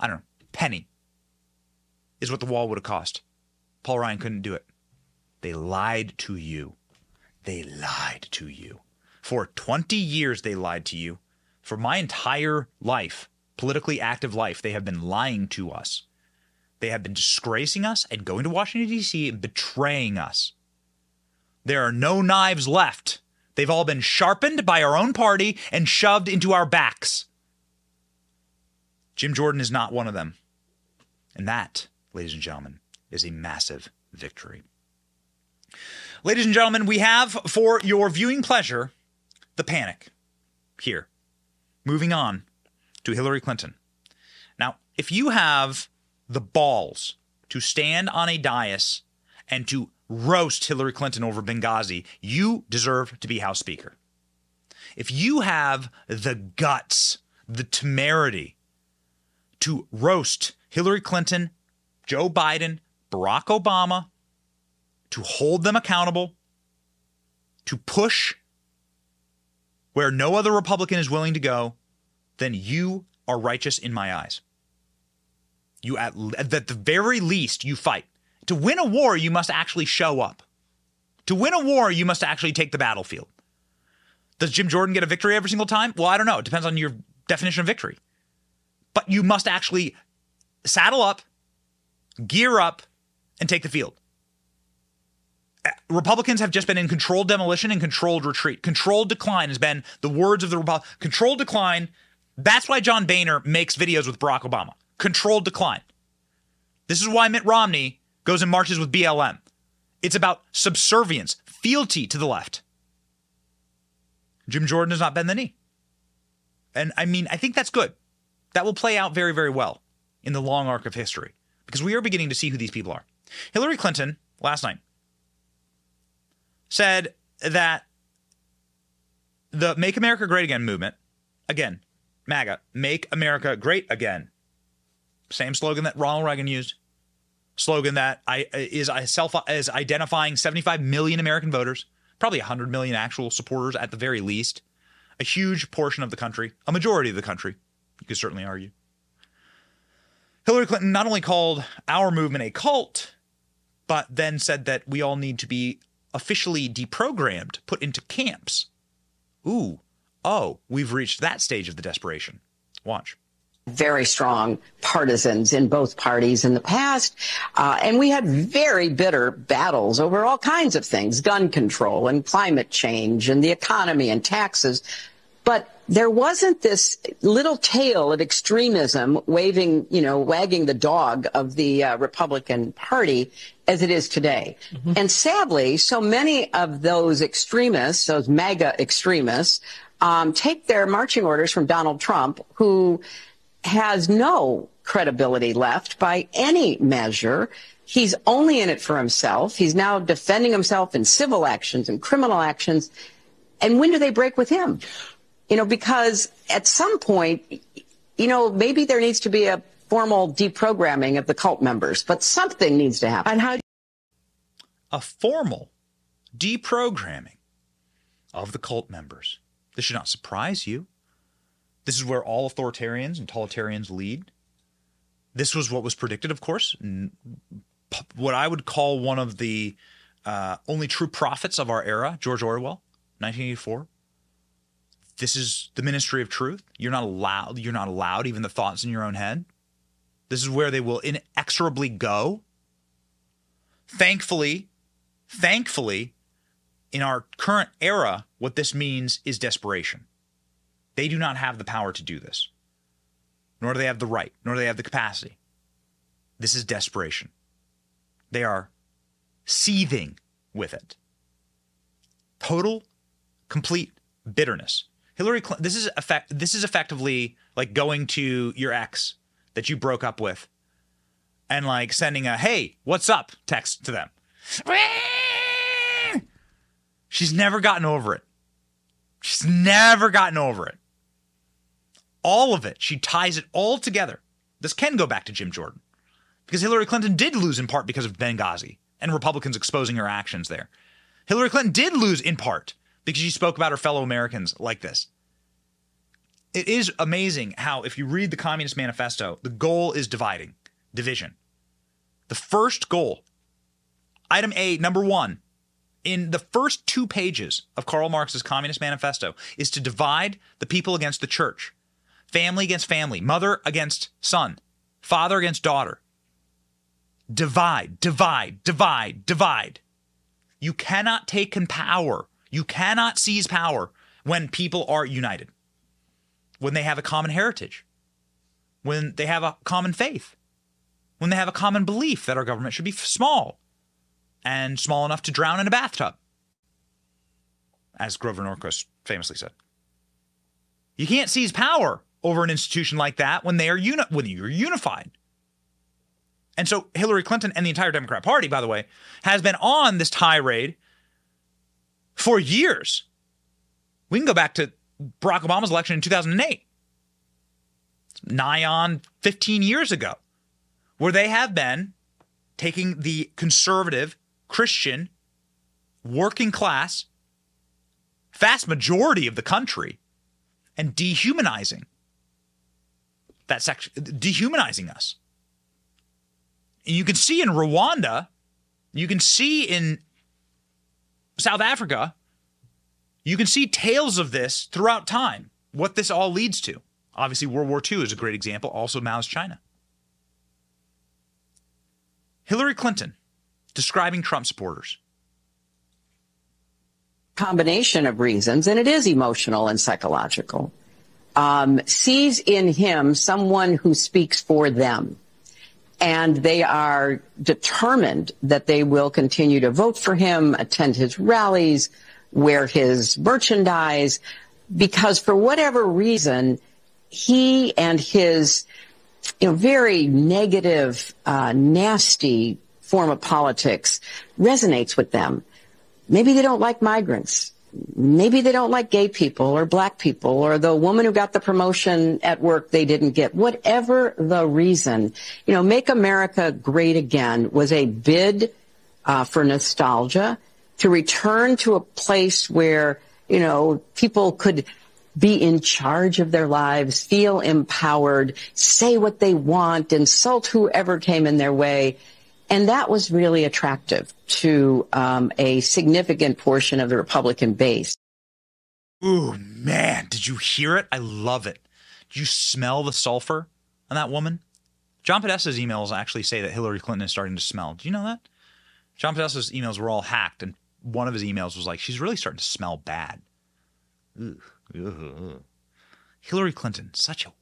I don't know, penny is what the wall would have cost. Paul Ryan couldn't do it. They lied to you. They lied to you. For twenty years, they lied to you. For my entire life, politically active life, they have been lying to us. They have been disgracing us and going to Washington, D C and betraying us. There are no knives left. They've all been sharpened by our own party and shoved into our backs. Jim Jordan is not one of them. And that, ladies and gentlemen, is a massive victory. Ladies and gentlemen, we have for your viewing pleasure, the panic here. Moving on to Hillary Clinton. Now, if you have the balls to stand on a dais and to roast Hillary Clinton over Benghazi, you deserve to be House Speaker. If you have the guts, the temerity to roast Hillary Clinton, Joe Biden, Barack Obama, to hold them accountable, to push where no other Republican is willing to go, then you are righteous in my eyes. You at, at the very least, you fight. To win a war, you must actually show up. To win a war, you must actually take the battlefield. Does Jim Jordan get a victory every single time? Well, I don't know. It depends on your definition of victory. But you must actually saddle up, gear up, and take the field. Republicans have just been in controlled demolition and controlled retreat. Controlled decline has been the words of the Republic. Controlled decline. That's why John Boehner makes videos with Barack Obama. Controlled decline. This is why Mitt Romney goes and marches with B L M. It's about subservience, fealty to the left. Jim Jordan does not bend the knee. And I mean, I think that's good. That will play out very, very well in the long arc of history, because we are beginning to see who these people are. Hillary Clinton last night said that the Make America Great Again movement, again, MAGA, Make America Great Again, same slogan that Ronald Reagan used, slogan that I, is self is identifying seventy-five million American voters, probably one hundred million actual supporters at the very least, a huge portion of the country, a majority of the country, you could certainly argue. Hillary Clinton not only called our movement a cult, but then said that we all need to be officially deprogrammed, put into camps. Ooh, oh, we've reached that stage of the desperation. Watch. Very strong partisans in both parties in the past. Uh, and we had very bitter battles over all kinds of things, gun control and climate change and the economy and taxes. But there wasn't this little tail of extremism waving, you know, wagging the dog of the uh, Republican Party as it is today. Mm-hmm. And sadly, so many of those extremists, those MAGA extremists, um, take their marching orders from Donald Trump, who has no credibility left by any measure. He's only in it for himself. He's now defending himself in civil actions and criminal actions. And when do they break with him? You know, because at some point, you know, maybe there needs to be a formal deprogramming of the cult members, but something needs to happen. And how a formal deprogramming of the cult members. This should not surprise you. This is where all authoritarians and totalitarians lead. This was what was predicted, of course. What I would call one of the uh, only true prophets of our era, George Orwell, nineteen eighty-four. This is the ministry of truth. You're not allowed. You're not allowed even the thoughts in your own head. This is where they will inexorably go. Thankfully, thankfully, in our current era, what this means is desperation. They do not have the power to do this, nor do they have the right, nor do they have the capacity. This is desperation. They are seething with it. Total, complete bitterness. Hillary Clinton, this is effect, this is effectively like going to your ex that you broke up with and like sending a, hey, what's up text to them. She's never gotten over it. She's never gotten over it. All of it. She ties it all together. This can go back to Jim Jordan, because Hillary Clinton did lose in part because of Benghazi and Republicans exposing her actions there. Hillary Clinton did lose in part because she spoke about her fellow Americans like this. It is amazing how, if you read the Communist Manifesto, the goal is dividing, division. The first goal, item A, number one, in the first two pages of Karl Marx's Communist Manifesto, is to divide the people against the church, family against family, mother against son, father against daughter. Divide, divide, divide, divide. You cannot take power. You cannot seize power when people are united, when they have a common heritage, when they have a common faith, when they have a common belief that our government should be small and small enough to drown in a bathtub, as Grover Norquist famously said. You can't seize power over an institution like that when they are uni- when you're unified. And so Hillary Clinton and the entire Democrat Party, by the way, has been on this tirade for years. We can go back to Barack Obama's election in two thousand eight. It's nigh on fifteen years ago, where they have been taking the conservative, Christian, working class vast majority of the country and dehumanizing that section, dehumanizing us. And you can see in Rwanda, you can see in South Africa, you can see tales of this throughout time, what this all leads to. Obviously, World War Two is a great example, also Mao's China. Hillary Clinton describing Trump supporters. Combination of reasons, and it is emotional and psychological, um, sees in him someone who speaks for them. And they are determined that they will continue to vote for him, attend his rallies, wear his merchandise, because for whatever reason, he and his, you know, very negative, uh, nasty form of politics resonates with them. Maybe they don't like migrants. Maybe they don't like gay people or black people or the woman who got the promotion at work they didn't get. Whatever the reason, you know, Make America Great Again was a bid uh, for nostalgia, to return to a place where, you know, people could be in charge of their lives, feel empowered, say what they want, insult whoever came in their way. And that was really attractive to um, a significant portion of the Republican base. Ooh, man, did you hear it? I love it. Did you smell the sulfur on that woman? John Podesta's emails actually say that Hillary Clinton is starting to smell. Do you know that? John Podesta's emails were all hacked, and one of his emails was like, she's really starting to smell bad. Ugh, ugh, ugh. Hillary Clinton, such a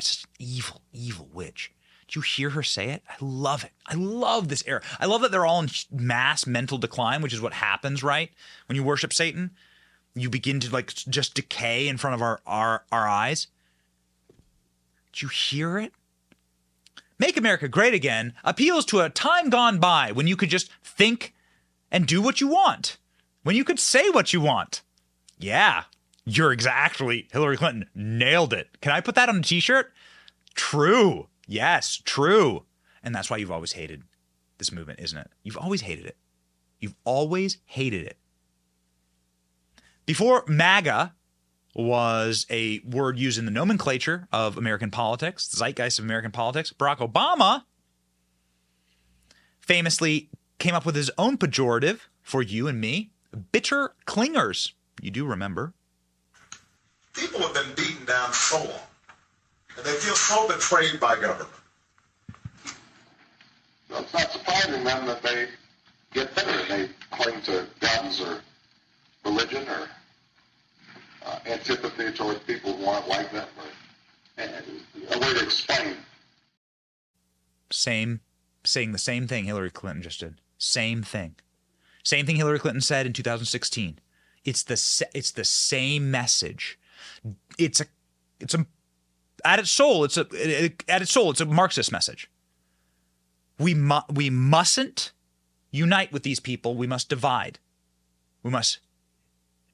such an evil, evil witch. Did you hear her say it? I love it. I love this era. I love that they're all in mass mental decline, which is what happens, right? When you worship Satan, you begin to like just decay in front of our, our, our eyes. Did you hear it? Make America Great Again appeals to a time gone by when you could just think and do what you want, when you could say what you want. Yeah, you're exactly, Hillary Clinton nailed it. Can I put that on a t-shirt? True. Yes, true. And that's why you've always hated this movement, isn't it? You've always hated it. You've always hated it. Before MAGA was a word used in the nomenclature of American politics, the zeitgeist of American politics, Barack Obama famously came up with his own pejorative for you and me, bitter clingers. You do remember. People have been beaten down so long. And they feel so betrayed by government. Well, it's not surprising then that they get bitter and they cling to guns or religion or uh, antipathy towards people who aren't like them. Or, and a way to explain. Same, saying the same thing Hillary Clinton just did. Same thing. Same thing Hillary Clinton said in two thousand sixteen. It's the, it's the same message. It's a, it's a, At its soul, it's a at its soul, it's a Marxist message. We mu- we mustn't unite with these people. We must divide. We must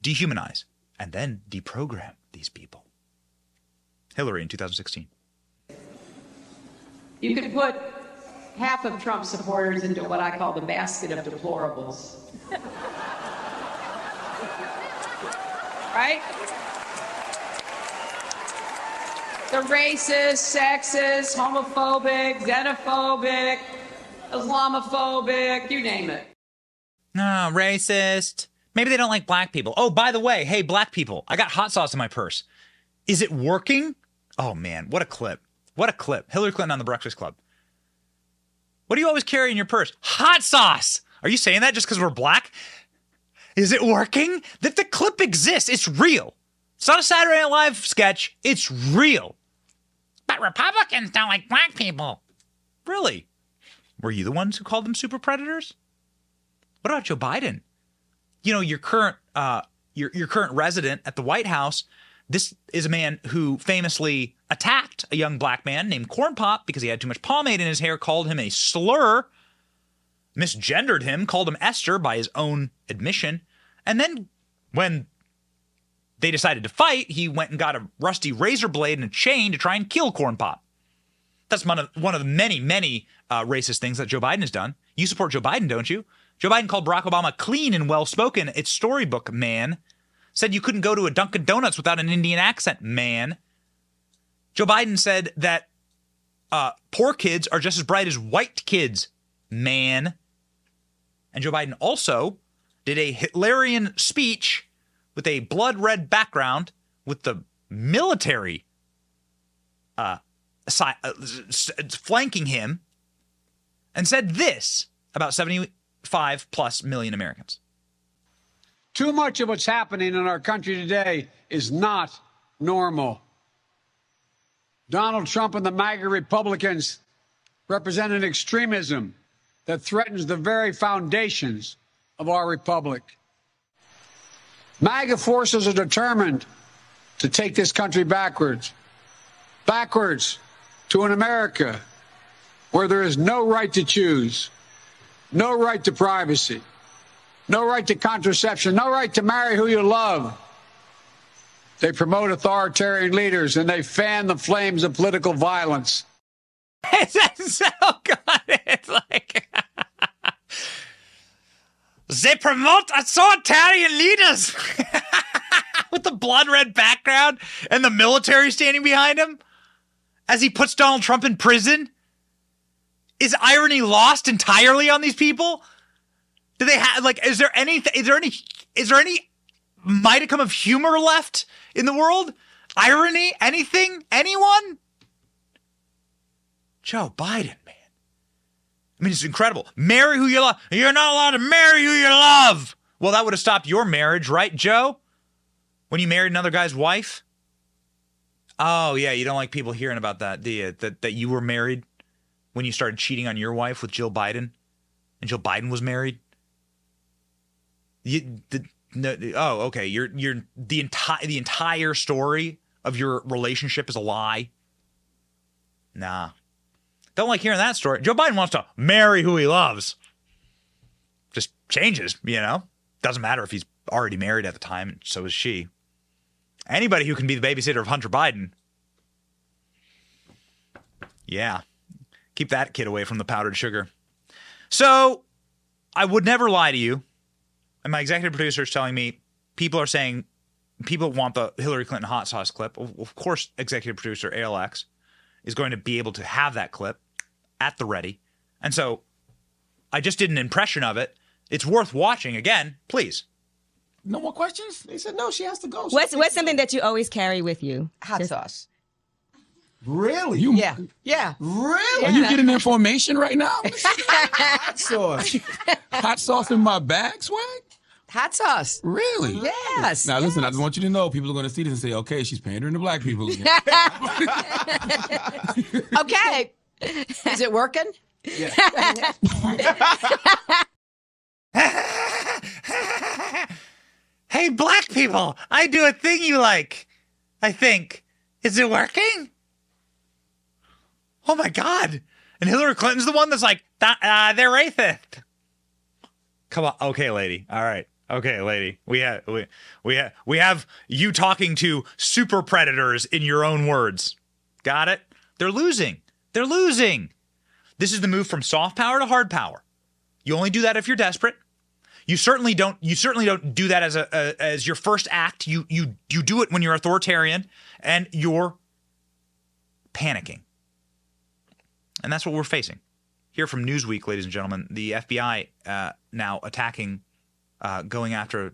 dehumanize and then deprogram these people. Hillary in two thousand sixteen. You could put half of Trump supporters into what I call the basket of deplorables. Right? The racist, sexist, homophobic, xenophobic, Islamophobic, you name it. No, oh, racist. Maybe they don't like black people. Oh, by the way, hey, black people, I got hot sauce in my purse. Is it working? Oh, man, what a clip. What a clip. Hillary Clinton on The Breakfast Club. What do you always carry in your purse? Hot sauce. Are you saying that just because we're black? Is it working? That the clip exists. It's real. It's not a Saturday Night Live sketch. It's real. But Republicans don't like black people. Really? Were you the ones who called them super predators? What about Joe Biden? You know, your current uh, your your current resident at the White House, this is a man who famously attacked a young black man named Corn Pop because he had too much pomade in his hair, called him a slur, misgendered him, called him Esther by his own admission. And then when they decided to fight, he went and got a rusty razor blade and a chain to try and kill Corn Pop. That's one of, one of the many, many uh, racist things that Joe Biden has done. You support Joe Biden, don't you? Joe Biden called Barack Obama clean and well-spoken. It's storybook man. said you couldn't go to a Dunkin' Donuts without an Indian accent, man. Joe Biden said that uh, poor kids are just as bright as white kids, man. And Joe Biden also did a Hitlerian speech with a blood red background with the military uh, aside, uh, flanking him and said this about seventy-five plus million Americans. Too much of what's happening in our country today is not normal. Donald Trump and the MAGA Republicans represent an extremism that threatens the very foundations of our republic. MAGA forces are determined to take this country backwards, backwards to an America where there is no right to choose, no right to privacy, no right to contraception, no right to marry who you love. They promote authoritarian leaders, and they fan the flames of political violence. That's so good. It's like... they promote authoritarian leaders with the blood red background and the military standing behind him as he puts Donald Trump in prison. Is irony lost entirely on these people? Do they have, like, is there any, is there any, is there any modicum of humor left in the world? Irony? Anything? Anyone? Joe Biden, man. I mean, it's incredible. Marry who you love. You're not allowed to marry who you love. Well, that would have stopped your marriage, right, Joe? When you married another guy's wife? Oh, yeah, you don't like people hearing about that, do you? That, that you were married when you started cheating on your wife with Jill Biden? And Jill Biden was married? You, the, no, oh, okay. You're, you're the entire the entire story of your relationship is a lie. Nah, don't like hearing that story. Joe Biden wants to marry who he loves. Just changes, you know. Doesn't matter if he's already married at the time, and so is she. Anybody who can be the babysitter of Hunter Biden. Yeah, keep that kid away from the powdered sugar. So, I would never lie to you. And my executive producer is telling me people are saying people want the Hillary Clinton hot sauce clip. Of course, executive producer A L X is going to be able to have that clip at the ready. And so I just did an impression of it. It's worth watching again, please. No more questions? They said, no, she has to go. So what's what's something that you always carry with you? Hot just- sauce. Really? You, yeah. Yeah. Really? Are you getting information right now? Hot sauce. Hot sauce in my bag, swag? Hot sauce. Really? Yes. Now, listen, yes. I just want you to know people are going to see this and say, okay, she's pandering to black people again. Okay. Is it working? Yeah. Hey, black people, I do a thing you like, I think. Is it working? Oh, my God. And Hillary Clinton's the one that's like, uh, they're racist. Come on. Okay, lady. All right. Okay, lady. We have we we have, we have you talking to super predators in your own words. Got it? They're losing. They're losing. This is the move from soft power to hard power. You only do that if you're desperate. You certainly don't. You certainly don't do that as a, a as your first act. You you you do it when you're authoritarian and you're panicking. And that's what we're facing. Here from Newsweek, ladies and gentlemen, the F B I uh, now attacking, uh, going after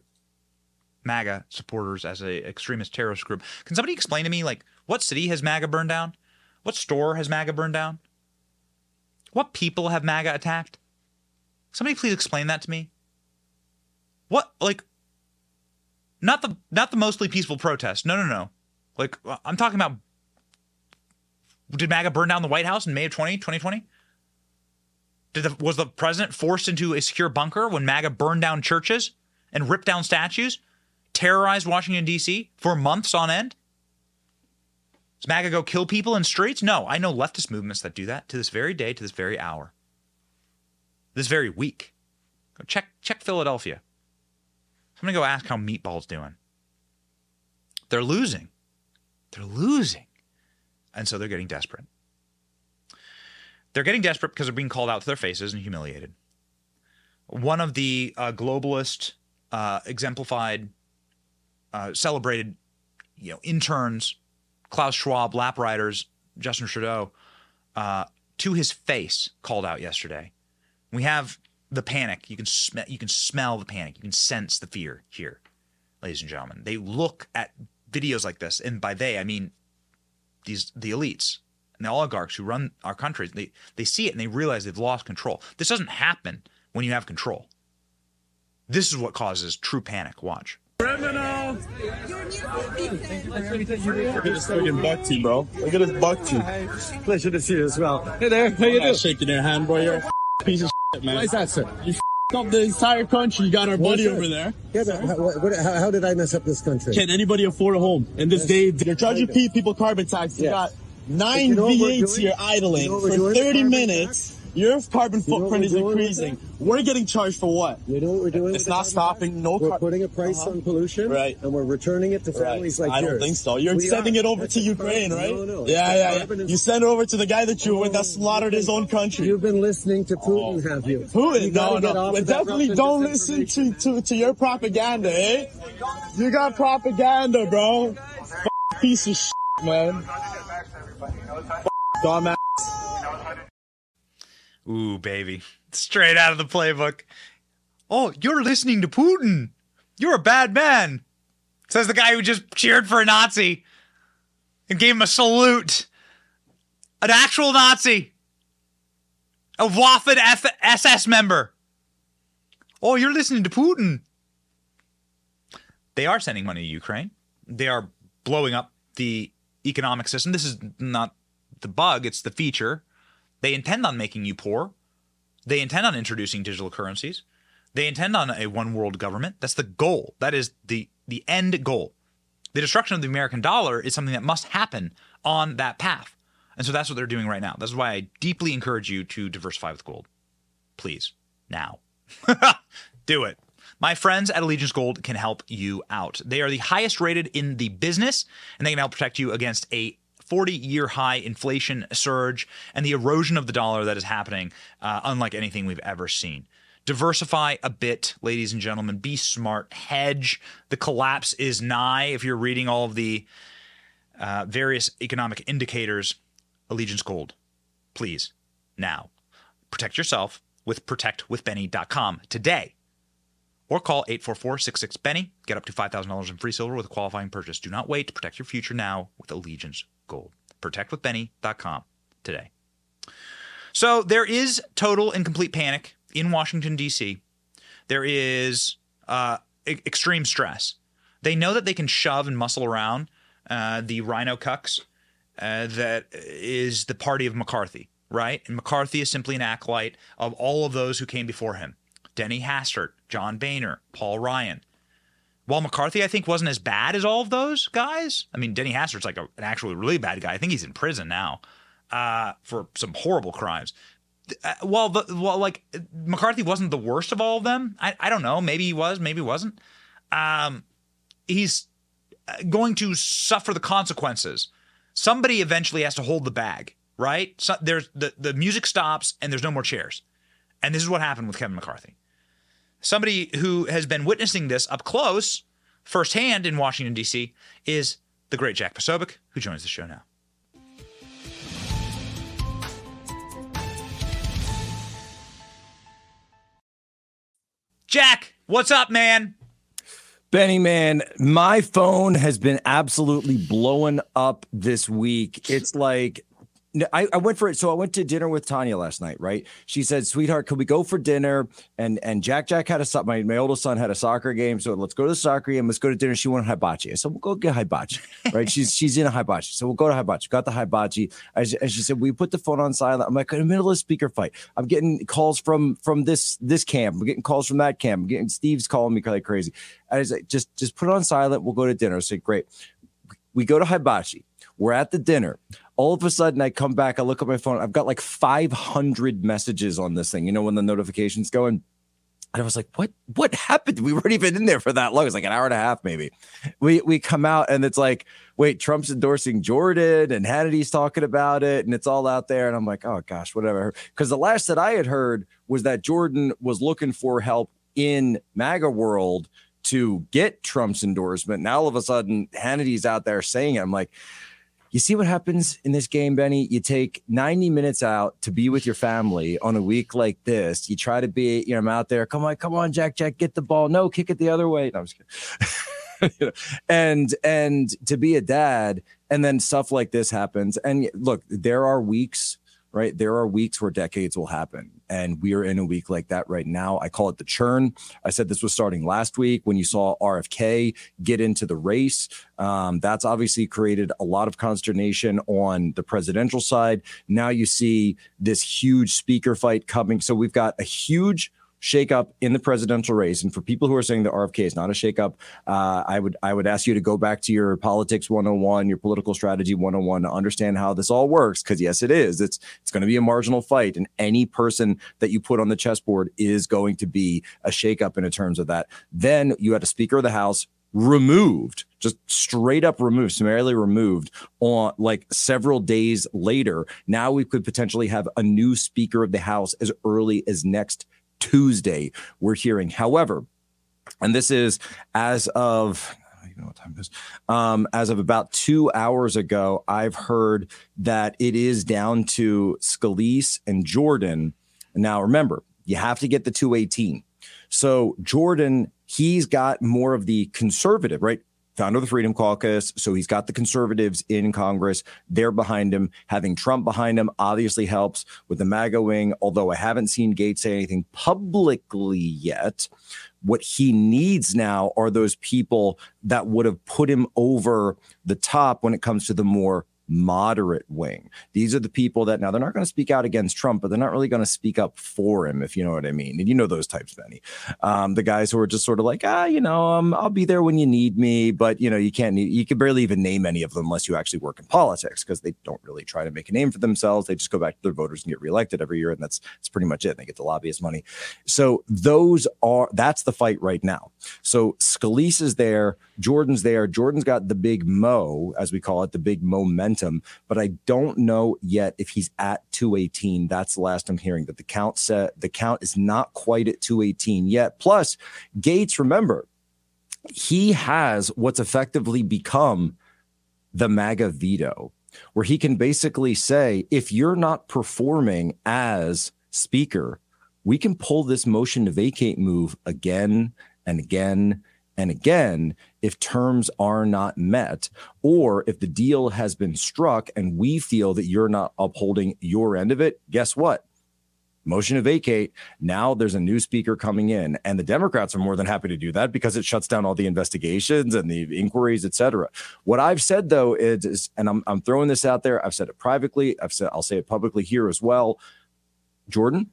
MAGA supporters as a extremist terrorist group. Can somebody explain to me, like, what city has MAGA burned down? What store has MAGA burned down? What people have MAGA attacked? Somebody please explain that to me. What, like, not the not the mostly peaceful protest. No, no, no. Like, I'm talking about... Did MAGA burn down the White House in May of twenty twenty? Did the, was the president forced into a secure bunker when MAGA burned down churches and ripped down statues, terrorized Washington, D C for months on end? Does MAGA go kill people in streets? No, I know leftist movements that do that to this very day, to this very hour, this very week. Go check, check Philadelphia. I'm going to go ask how Meatball's doing. They're losing. They're losing. And so they're getting desperate. They're getting desperate because they're being called out to their faces and humiliated. One of the uh, globalist uh, exemplified uh, celebrated, you know, interns, Klaus Schwab, lap riders, Justin Trudeau, uh, to his face called out yesterday. We have the panic. You can smell, you can smell the panic. You can sense the fear here, ladies and gentlemen. They look at videos like this, and by they, I mean these the elites and the oligarchs who run our country. They, they see it and they realize they've lost control. This doesn't happen when you have control. This is what causes true panic. Watch. Criminal! Look at this fucking buck tea, bro. Look at this buck tea. Pleasure to see you as well. Hey there, how you doing? Shaking your hand, boy. You're a piece of shit, man. Why is that, sir? You up the entire country. You got our buddy over there. Yeah, but how, what, how, how did I mess up this country? Can anybody afford a home? In this yes. day, they're charging people carbon tax. You yes. got nine you know V eights here idling you know for thirty minutes. Tax? Your carbon footprint you know is increasing. We're getting charged for what? You know what we're doing? It's not stopping. No, we're putting a price uh-huh. on pollution, right? And we're returning it to families right. like I yours. I don't think so. You're we sending are. it over it's to Ukraine, right? No, no. Yeah, yeah, yeah. yeah. You send it over to the guy that you oh, were that slaughtered his own country. You've been listening to Putin, oh. have you? Putin? You no, no. We definitely don't listen to, to to your propaganda, eh? You got propaganda, bro. F- piece of shit, man. F- dumbass. Ooh, baby. Straight out of the playbook. Oh, you're listening to Putin. You're a bad man. Says the guy who just cheered for a Nazi and gave him a salute. An actual Nazi. A Waffen F- S S member. Oh, you're listening to Putin. They are sending money to Ukraine. They are blowing up the economic system. This is not the bug. It's the feature. They intend on making you poor. They intend on introducing digital currencies. They intend on a one world government. That's the goal. That is the, the end goal. The destruction of the American dollar is something that must happen on that path. And so that's what they're doing right now. That's why I deeply encourage you to diversify with gold. Please, now. Do it. My friends at Allegiance Gold can help you out. They are the highest rated in the business, and they can help protect you against a forty-year high inflation surge and the erosion of the dollar that is happening, uh, unlike anything we've ever seen. Diversify a bit, ladies and gentlemen. Be smart. Hedge. The collapse is nigh. If you're reading all of the uh, various economic indicators, Allegiance Gold, please, now. Protect yourself with protect with benny dot com today. Or call eight four four, six six, BENNY. Get up to five thousand dollars in free silver with a qualifying purchase. Do not wait. To protect your future now with Allegiance Gold. protect with benny dot com today. So there is total and complete panic in Washington, D C. There is uh, e- extreme stress. They know that they can shove and muscle around uh, the rhino cucks uh, that is the party of McCarthy, right? And McCarthy is simply an acolyte of all of those who came before him. Denny Hastert, John Boehner, Paul Ryan. While McCarthy, I think, wasn't as bad as all of those guys. I mean, Denny Hastert's like a, an actually really bad guy. I think he's in prison now uh, for some horrible crimes. Uh, while, the, while, like, McCarthy wasn't the worst of all of them. I, I don't know. Maybe he was. Maybe he wasn't. Um, he's going to suffer the consequences. Somebody eventually has to hold the bag, right? So there's the, the music stops and there's no more chairs. And this is what happened with Kevin McCarthy. Somebody who has been witnessing this up close, firsthand in Washington, D C, is the great Jack Posobiec, who joins the show now. Jack, what's up, man? Benny, man, my phone has been absolutely blowing up this week. It's like... I, I went for it. So I went to dinner with Tanya last night, right? She said, sweetheart, could we go for dinner? And and Jack Jack had a my, my oldest son had a soccer game. So let's go to the soccer game. Let's go to dinner. She wanted hibachi. I said, we'll go get hibachi, right? she's she's in a hibachi. So we'll go to hibachi. Got the hibachi. As, as she said, we put the phone on silent. I'm like, in the middle of a speaker fight. I'm getting calls from from this this camp. I'm getting calls from that camp. I'm getting Steve's calling me like crazy. I was like, just, just put it on silent. We'll go to dinner. I said, great. We go to hibachi. We're at the dinner. All of a sudden, I come back. I look at my phone. I've got like five hundred messages on this thing. You know, when the notifications go in. And I was like, what What happened? We weren't even in there for that long. It's like an hour and a half, maybe. We we come out, and it's like, wait, Trump's endorsing Jordan, and Hannity's talking about it, and it's all out there. And I'm like, oh, gosh, whatever. Because the last that I had heard was that Jordan was looking for help in MAGA world to get Trump's endorsement. Now all of a sudden Hannity's out there saying it. I'm like, you see what happens in this game, Benny? You take ninety minutes out to be with your family on a week like this. You try to be, you know, I'm out there. Come on, come on, Jack, Jack, get the ball. No, kick it the other way. No, I'm just kidding. you know, and and to be a dad, and then stuff like this happens. And look, there are weeks, right? There are weeks where decades will happen. And we are in a week like that right now. I call it the churn. I said this was starting last week when you saw R F K get into the race. Um, that's obviously created a lot of consternation on the presidential side. Now you see this huge speaker fight coming. So we've got a huge shakeup in the presidential race. And for people who are saying that R F K is not a shakeup, uh, I would I would ask you to go back to your politics one oh one, your political strategy one oh one to understand how this all works. Because yes, it is. It's it's going to be a marginal fight. And any person that you put on the chessboard is going to be a shakeup in terms of that. Then you had a Speaker of the House removed, just straight up removed, summarily removed on like several days later. Now we could potentially have a new Speaker of the House as early as next Tuesday, we're hearing. However, and this is as of, I don't even know what time it is, um, as of about two hours ago, I've heard that it is down to Scalise and Jordan. Now, remember, you have to get the two eighteen. So Jordan, he's got more of the conservative, right? Founder of the Freedom Caucus. So he's got the conservatives in Congress. They're behind him. Having Trump behind him obviously helps with the MAGA wing, although I haven't seen Gaetz say anything publicly yet. What he needs now are those people that would have put him over the top when it comes to the more moderate wing. These are the people that now they're not going to speak out against Trump, but they're not really going to speak up for him, if you know what I mean. And you know those types, Benny. Um, the guys who are just sort of like, ah, you know, um, I'll be there when you need me, but you know, you can't need, you can barely even name any of them unless you actually work in politics, because they don't really try to make a name for themselves. They just go back to their voters and get reelected every year, and that's that's pretty much it. And they get the lobbyist money. So those are that's the fight right now. So Scalise is there, Jordan's there. Jordan's got the big mo, as we call it, the big momentum. But I don't know yet if he's at two eighteen. That's the last I'm hearing, that the count set, the count is not quite at two eighteen yet. Plus, Gaetz, remember, he has what's effectively become the MAGA veto, where he can basically say, if you're not performing as speaker, we can pull this motion to vacate move again and again and again, if terms are not met, or if the deal has been struck and we feel that you're not upholding your end of it, guess what? Motion to vacate. Now there's a new speaker coming in, and the Democrats are more than happy to do that because it shuts down all the investigations and the inquiries, et cetera. What I've said, though, is, and I'm, I'm throwing this out there. I've said it privately. I've said, I'll say it publicly here as well. Jordan,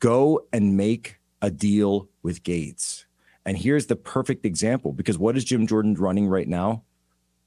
go and make a deal with Gaetz. And here's the perfect example, because what is Jim Jordan running right now?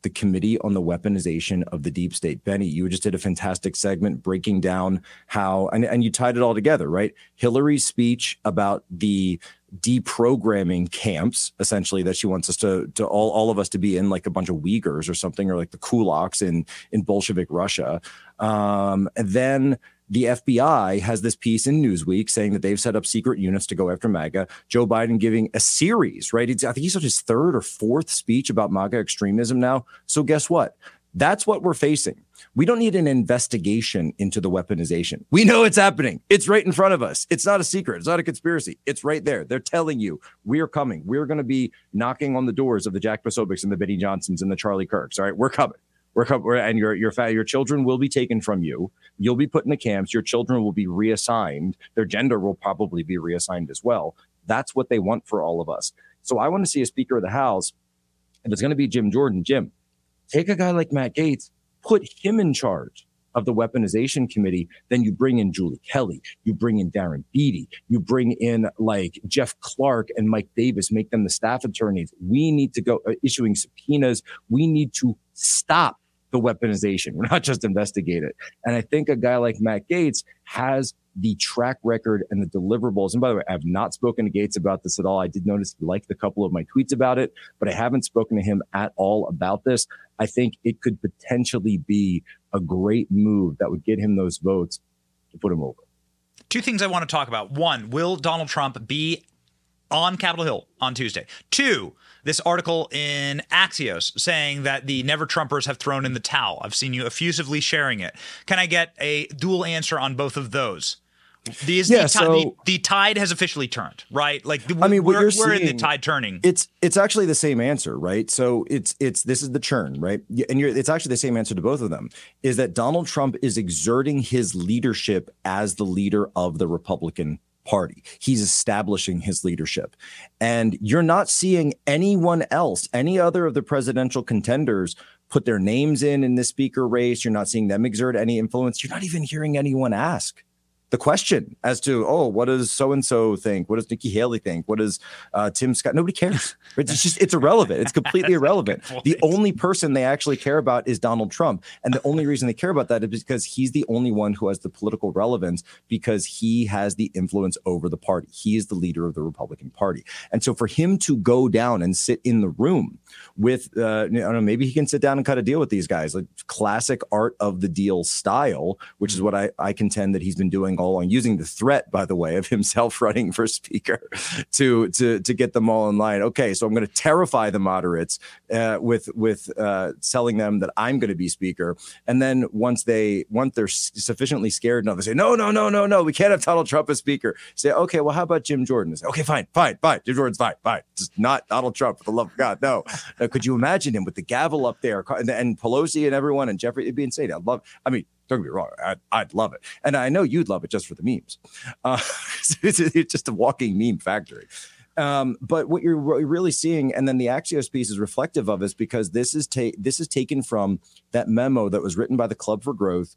The Committee on the Weaponization of the Deep State. Benny, you just did a fantastic segment breaking down how, and, and you tied it all together, right? Hillary's speech about the deprogramming camps, essentially, that she wants us to, to all, all of us to be in, like a bunch of Uyghurs or something, or like the kulaks in, in Bolshevik Russia. Um, and then the F B I has this piece in Newsweek saying that they've set up secret units to go after MAGA. Joe Biden giving a series, right? It's, I think he's on his third or fourth speech about MAGA extremism now. So guess what? That's what we're facing. We don't need an investigation into the weaponization. We know it's happening. It's right in front of us. It's not a secret. It's not a conspiracy. It's right there. They're telling you, we are coming. We're going to be knocking on the doors of the Jack Posobiec and the Benny Johnsons and the Charlie Kirks. All right, we're coming. We're coming. And your your your children will be taken from you. You'll be put in the camps. Your children will be reassigned. Their gender will probably be reassigned as well. That's what they want for all of us. So I want to see a Speaker of the House, and it's going to be Jim Jordan. Jim, take a guy like Matt Gaetz, put him in charge of the weaponization committee. Then you bring in Julie Kelly, you bring in Darren Beattie, you bring in like Jeff Clark and Mike Davis, make them the staff attorneys. We need to go uh, issuing subpoenas. We need to stop the weaponization. We're not just investigate it. And I think a guy like Matt Gaetz has the track record and the deliverables. And by the way, I have not spoken to Gaetz about this at all. I did notice he liked a couple of my tweets about it, but I haven't spoken to him at all about this. I think it could potentially be a great move that would get him those votes to put him over. Two things I want to talk about. One, will Donald Trump be on Capitol Hill on Tuesday. Two, this article in Axios saying that the Never Trumpers have thrown in the towel. I've seen you effusively sharing it. Can I get a dual answer on both of those? These, yeah, the, so, the, the tide has officially turned, right? Like, the, I mean, what we're, you're we're seeing, in the tide turning. It's it's actually the same answer, right? So it's it's this is the churn, right? And you're, it's actually the same answer to both of them, is that Donald Trump is exerting his leadership as the leader of the Republican Party. He's establishing his leadership. And you're not seeing anyone else, any other of the presidential contenders, put their names in in the speaker race. You're not seeing them exert any influence. You're not even hearing anyone ask the question as to, oh, what does so-and-so think? What does Nikki Haley think? What does uh, Tim Scott? Nobody cares. It's just, it's irrelevant. It's completely irrelevant. The only person they actually care about is Donald Trump. And the only reason they care about that is because he's the only one who has the political relevance, because he has the influence over the party. He is the leader of the Republican Party. And so for him to go down and sit in the room with, uh, I don't know, maybe he can sit down and cut a deal with these guys, like classic art of the deal style, which is what I, I contend that he's been doing all along, using the threat, by the way, of himself running for speaker to to to get them all in line. Okay, so I'm going to terrify the moderates uh, with with uh, telling them that I'm going to be speaker, and then once they once they're sufficiently scared, now they say, no, no, no, no, no, we can't have Donald Trump as speaker. Say, okay, well, how about Jim Jordan? Say, okay, fine, fine, fine. Jim Jordan's fine, fine. Just not Donald Trump, for the love of God, no. Now, could you imagine him with the gavel up there, and, and Pelosi and everyone and Jeffrey? It'd be insane. I love. I mean. Don't get me wrong. I'd, I'd love it. And I know you'd love it just for the memes. Uh, it's, it's just a walking meme factory. Um, but what you're really seeing, and then the Axios piece is reflective of this, because this is ta- this is taken from that memo that was written by the Club for Growth.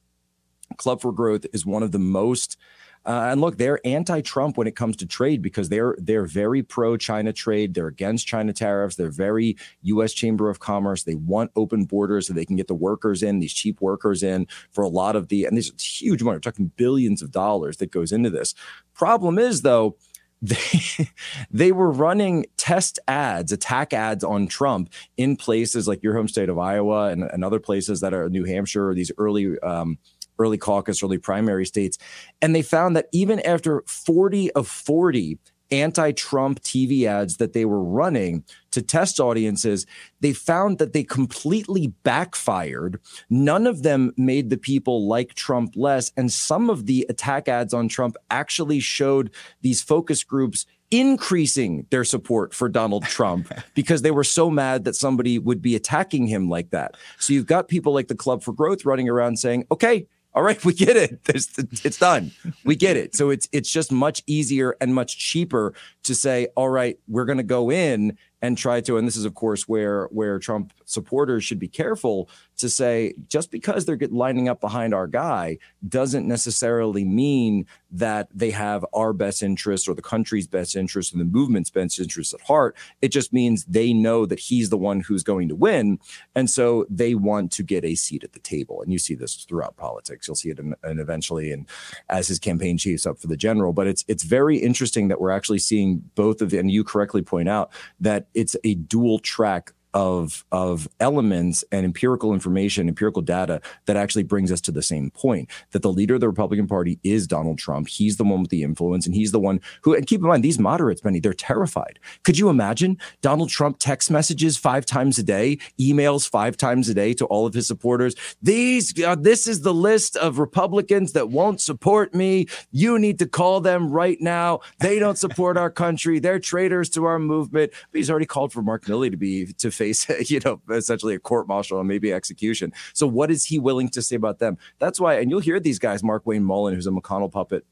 Club for Growth is one of the most Uh, and look, they're anti-Trump when it comes to trade, because they're they're very pro-China trade. They're against China tariffs. They're very U S Chamber of Commerce. They want open borders so they can get the workers in, these cheap workers in for a lot of the, and there's a huge amount, we're talking billions of dollars that goes into this. Problem is, though, They they were running test ads, attack ads on Trump in places like your home state of Iowa and, and other places that are New Hampshire, or these early um, early caucus, early primary states. And they found that even after forty of forty anti-Trump T V ads that they were running to test audiences, they found that they completely backfired. None of them made the people like Trump less. And some of the attack ads on Trump actually showed these focus groups increasing their support for Donald Trump because they were so mad that somebody would be attacking him like that. So you've got people like the Club for Growth running around saying, okay, all right, we get it. There's, it's done. We get it. So it's it's just much easier and much cheaper to say, all right, we're going to go in and try to. And this is, of course, where where Trump supporters should be careful to say, just because they're lining up behind our guy doesn't necessarily mean that they have our best interests or the country's best interests and the movement's best interests at heart. It just means they know that he's the one who's going to win. And so they want to get a seat at the table. And you see this throughout politics. You'll see it in, and eventually in, as his campaign chiefs up for the general. But it's it's very interesting that we're actually seeing both of, and you correctly point out, that it's a dual track of of elements and empirical information, empirical data that actually brings us to the same point, that the leader of the Republican Party is Donald Trump. He's the one with the influence, and he's the one who, and keep in mind, these moderates, Benny, they're terrified. Could you imagine Donald Trump text messages five times a day, emails five times a day to all of his supporters? These, uh, this is the list of Republicans that won't support me. You need to call them right now. They don't support our country. They're traitors to our movement. But he's already called for Mark Milley to be, to face, you know, essentially a court martial and maybe execution. So what is he willing to say about them? That's why, and you'll hear these guys, Markwayne Mullin, who's a McConnell puppet,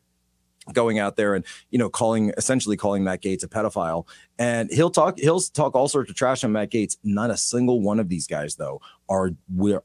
going out there and, you know, calling, essentially calling Matt Gaetz a pedophile. And he'll talk, he'll talk all sorts of trash on Matt Gaetz. Not a single one of these guys, though, are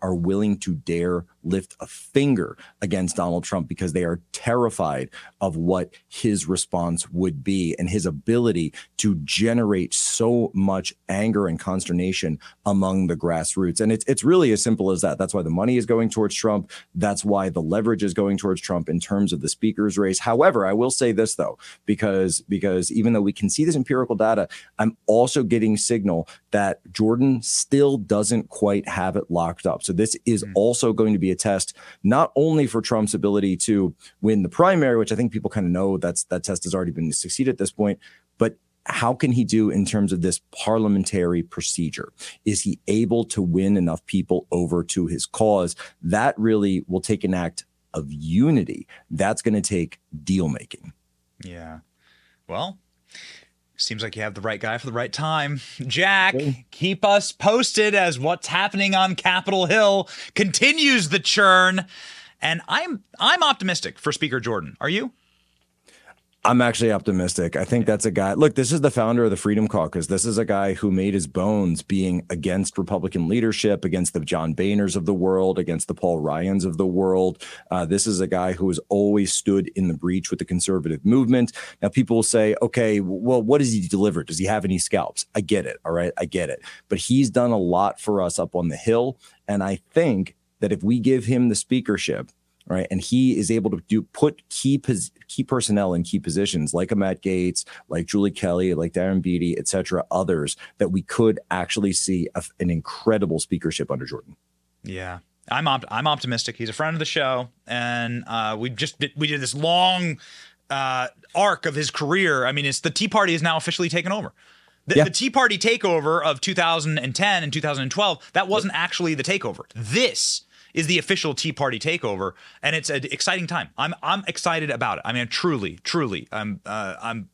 are willing to dare lift a finger against Donald Trump, because they are terrified of what his response would be and his ability to generate so much anger and consternation among the grassroots. And it's it's really as simple as that. That's why the money is going towards Trump. That's why the leverage is going towards Trump in terms of the speaker's race. However, I will say this, though, because because even though we can see this empirical data, I'm also getting signal that Jordan still doesn't quite have it locked up. So this is also going to be a test, not only for Trump's ability to win the primary, which I think people kind of know that's that test has already been succeeded at this point, but how can he do in terms of this parliamentary procedure? Is he able to win enough people over to his cause? That really will take an act of unity. That's going to take deal making. Yeah. Well, seems like you have the right guy for the right time. Jack, keep us posted as what's happening on Capitol Hill continues the churn. And I'm I'm optimistic for Speaker Jordan. Are you? I'm actually optimistic. I think that's a guy. Look, this is the founder of the Freedom Caucus. This is a guy who made his bones being against Republican leadership, against the John Boehners of the world, against the Paul Ryans of the world. Uh, this is a guy who has always stood in the breach with the conservative movement. Now, people will say, okay, well, what does he deliver? Does he have any scalps? I get it. All right. I get it. But he's done a lot for us up on the Hill. And I think that if we give him the speakership, right, and he is able to do put key pos, key personnel in key positions like a Matt Gaetz, like Julie Kelly, like Darren Beattie, et cetera, others, that we could actually see a, an incredible speakership under Jordan. Yeah, I'm op- I'm optimistic. He's a friend of the show, and uh, we just did, we did this long uh, arc of his career. I mean, it's the Tea Party is now officially taken over. The, yeah. the Tea Party takeover of two thousand ten and two thousand twelve, that wasn't actually the takeover. This is the official Tea Party takeover, and it's an exciting time. I'm I'm excited about it. I mean, truly, truly, I'm uh, I'm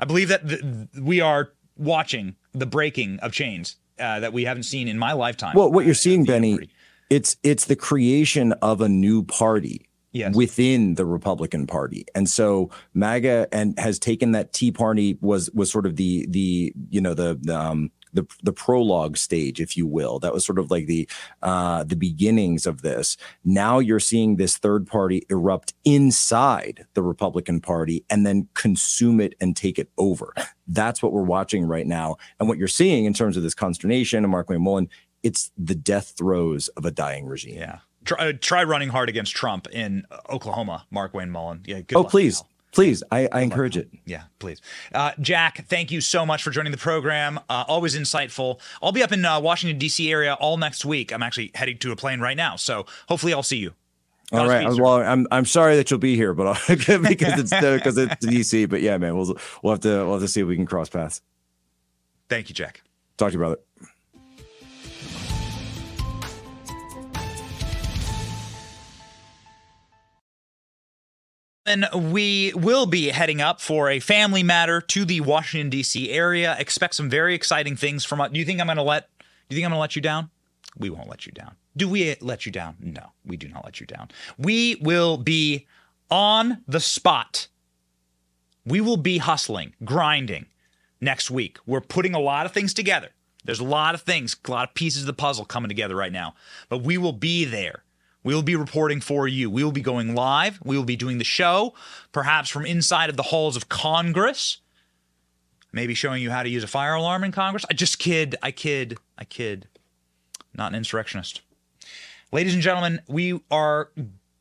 I believe that th- we are watching the breaking of chains uh, that we haven't seen in my lifetime. Well, what you're uh, seeing, Benny, Party. it's it's the creation of a new party. Yes. Within the Republican Party. And so MAGA and has taken that Tea Party was was sort of the the you know the, the um the the prologue stage, if you will. That was sort of like the uh, the beginnings of this. Now you're seeing this third party erupt inside the Republican Party and then consume it and take it over. That's what we're watching right now. And what you're seeing in terms of this consternation and Markwayne Mullin, it's the death throes of a dying regime. Yeah. Try, try running hard against Trump in Oklahoma, Markwayne Mullin. Yeah. Good oh, luck please. Now. Please. I, I encourage it. Yeah, please. Uh, Jack, thank you so much for joining the program. Uh, always insightful. I'll be up in uh, Washington, D C area all next week. I'm actually heading to a plane right now. So hopefully I'll see you. All right. Well, I'm I'm sorry that you'll be here, but I'll, because it's because it's D C. But yeah, man, we'll we'll have to we'll have to see if we can cross paths. Thank you, Jack. Talk to you, brother. And we will be heading up for a family matter to the Washington, D C area. Expect some very exciting things from us. Do you think I'm going to let do you think I'm going to let you down? We won't let you down. Do we let you down? No, we do not let you down. We will be on the spot. We will be hustling, grinding next week. We're putting a lot of things together. There's a lot of things, a lot of pieces of the puzzle coming together right now. But we will be there. We will be reporting for you. We will be going live. We will be doing the show, perhaps from inside of the halls of Congress. Maybe showing you how to use a fire alarm in Congress. I just kid. I kid. I kid. Not an insurrectionist. Ladies and gentlemen, we are.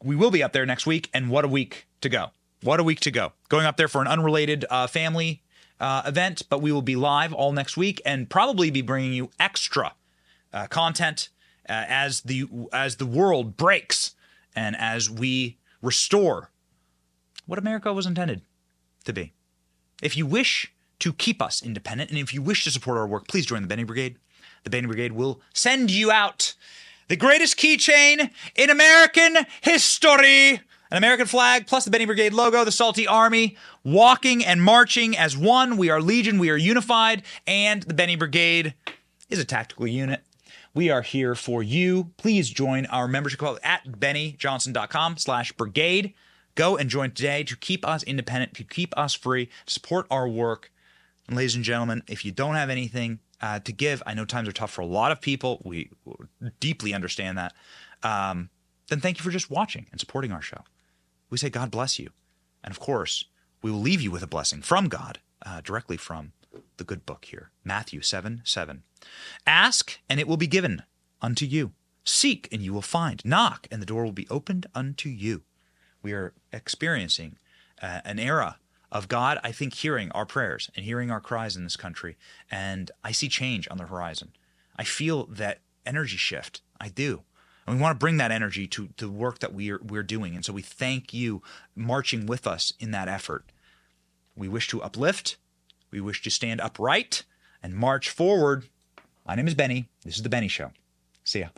We will be up there next week. And what a week to go. What a week to go. Going up there for an unrelated uh, family uh, event. But we will be live all next week and probably be bringing you extra uh, content Uh, as the as the world breaks and as we restore what America was intended to be. If you wish to keep us independent and if you wish to support our work, please join the Benny Brigade. The Benny Brigade will send you out the greatest keychain in American history. An American flag, plus the Benny Brigade logo, the Salty Army, walking and marching as one. We are legion, we are unified, and the Benny Brigade is a tactical unit. We are here for you. Please join our membership club at bennyjohnson.com slash brigade. Go and join today to keep us independent, to keep us free, support our work. And ladies and gentlemen, if you don't have anything uh, to give, I know times are tough for a lot of people. We deeply understand that. Um, then thank you for just watching and supporting our show. We say God bless you. And of course, we will leave you with a blessing from God, uh, directly from the good book here, Matthew seven seven. Ask, and it will be given unto you. Seek, and you will find. Knock, and the door will be opened unto you. We are experiencing uh, an era of God, I think, hearing our prayers and hearing our cries in this country. And I see change on the horizon. I feel that energy shift. I do. And we want to bring that energy to the work that we are, we're doing. And so we thank you marching with us in that effort. We wish to uplift. We wish to stand upright and march forward. My name is Benny. This is The Benny Show. See ya.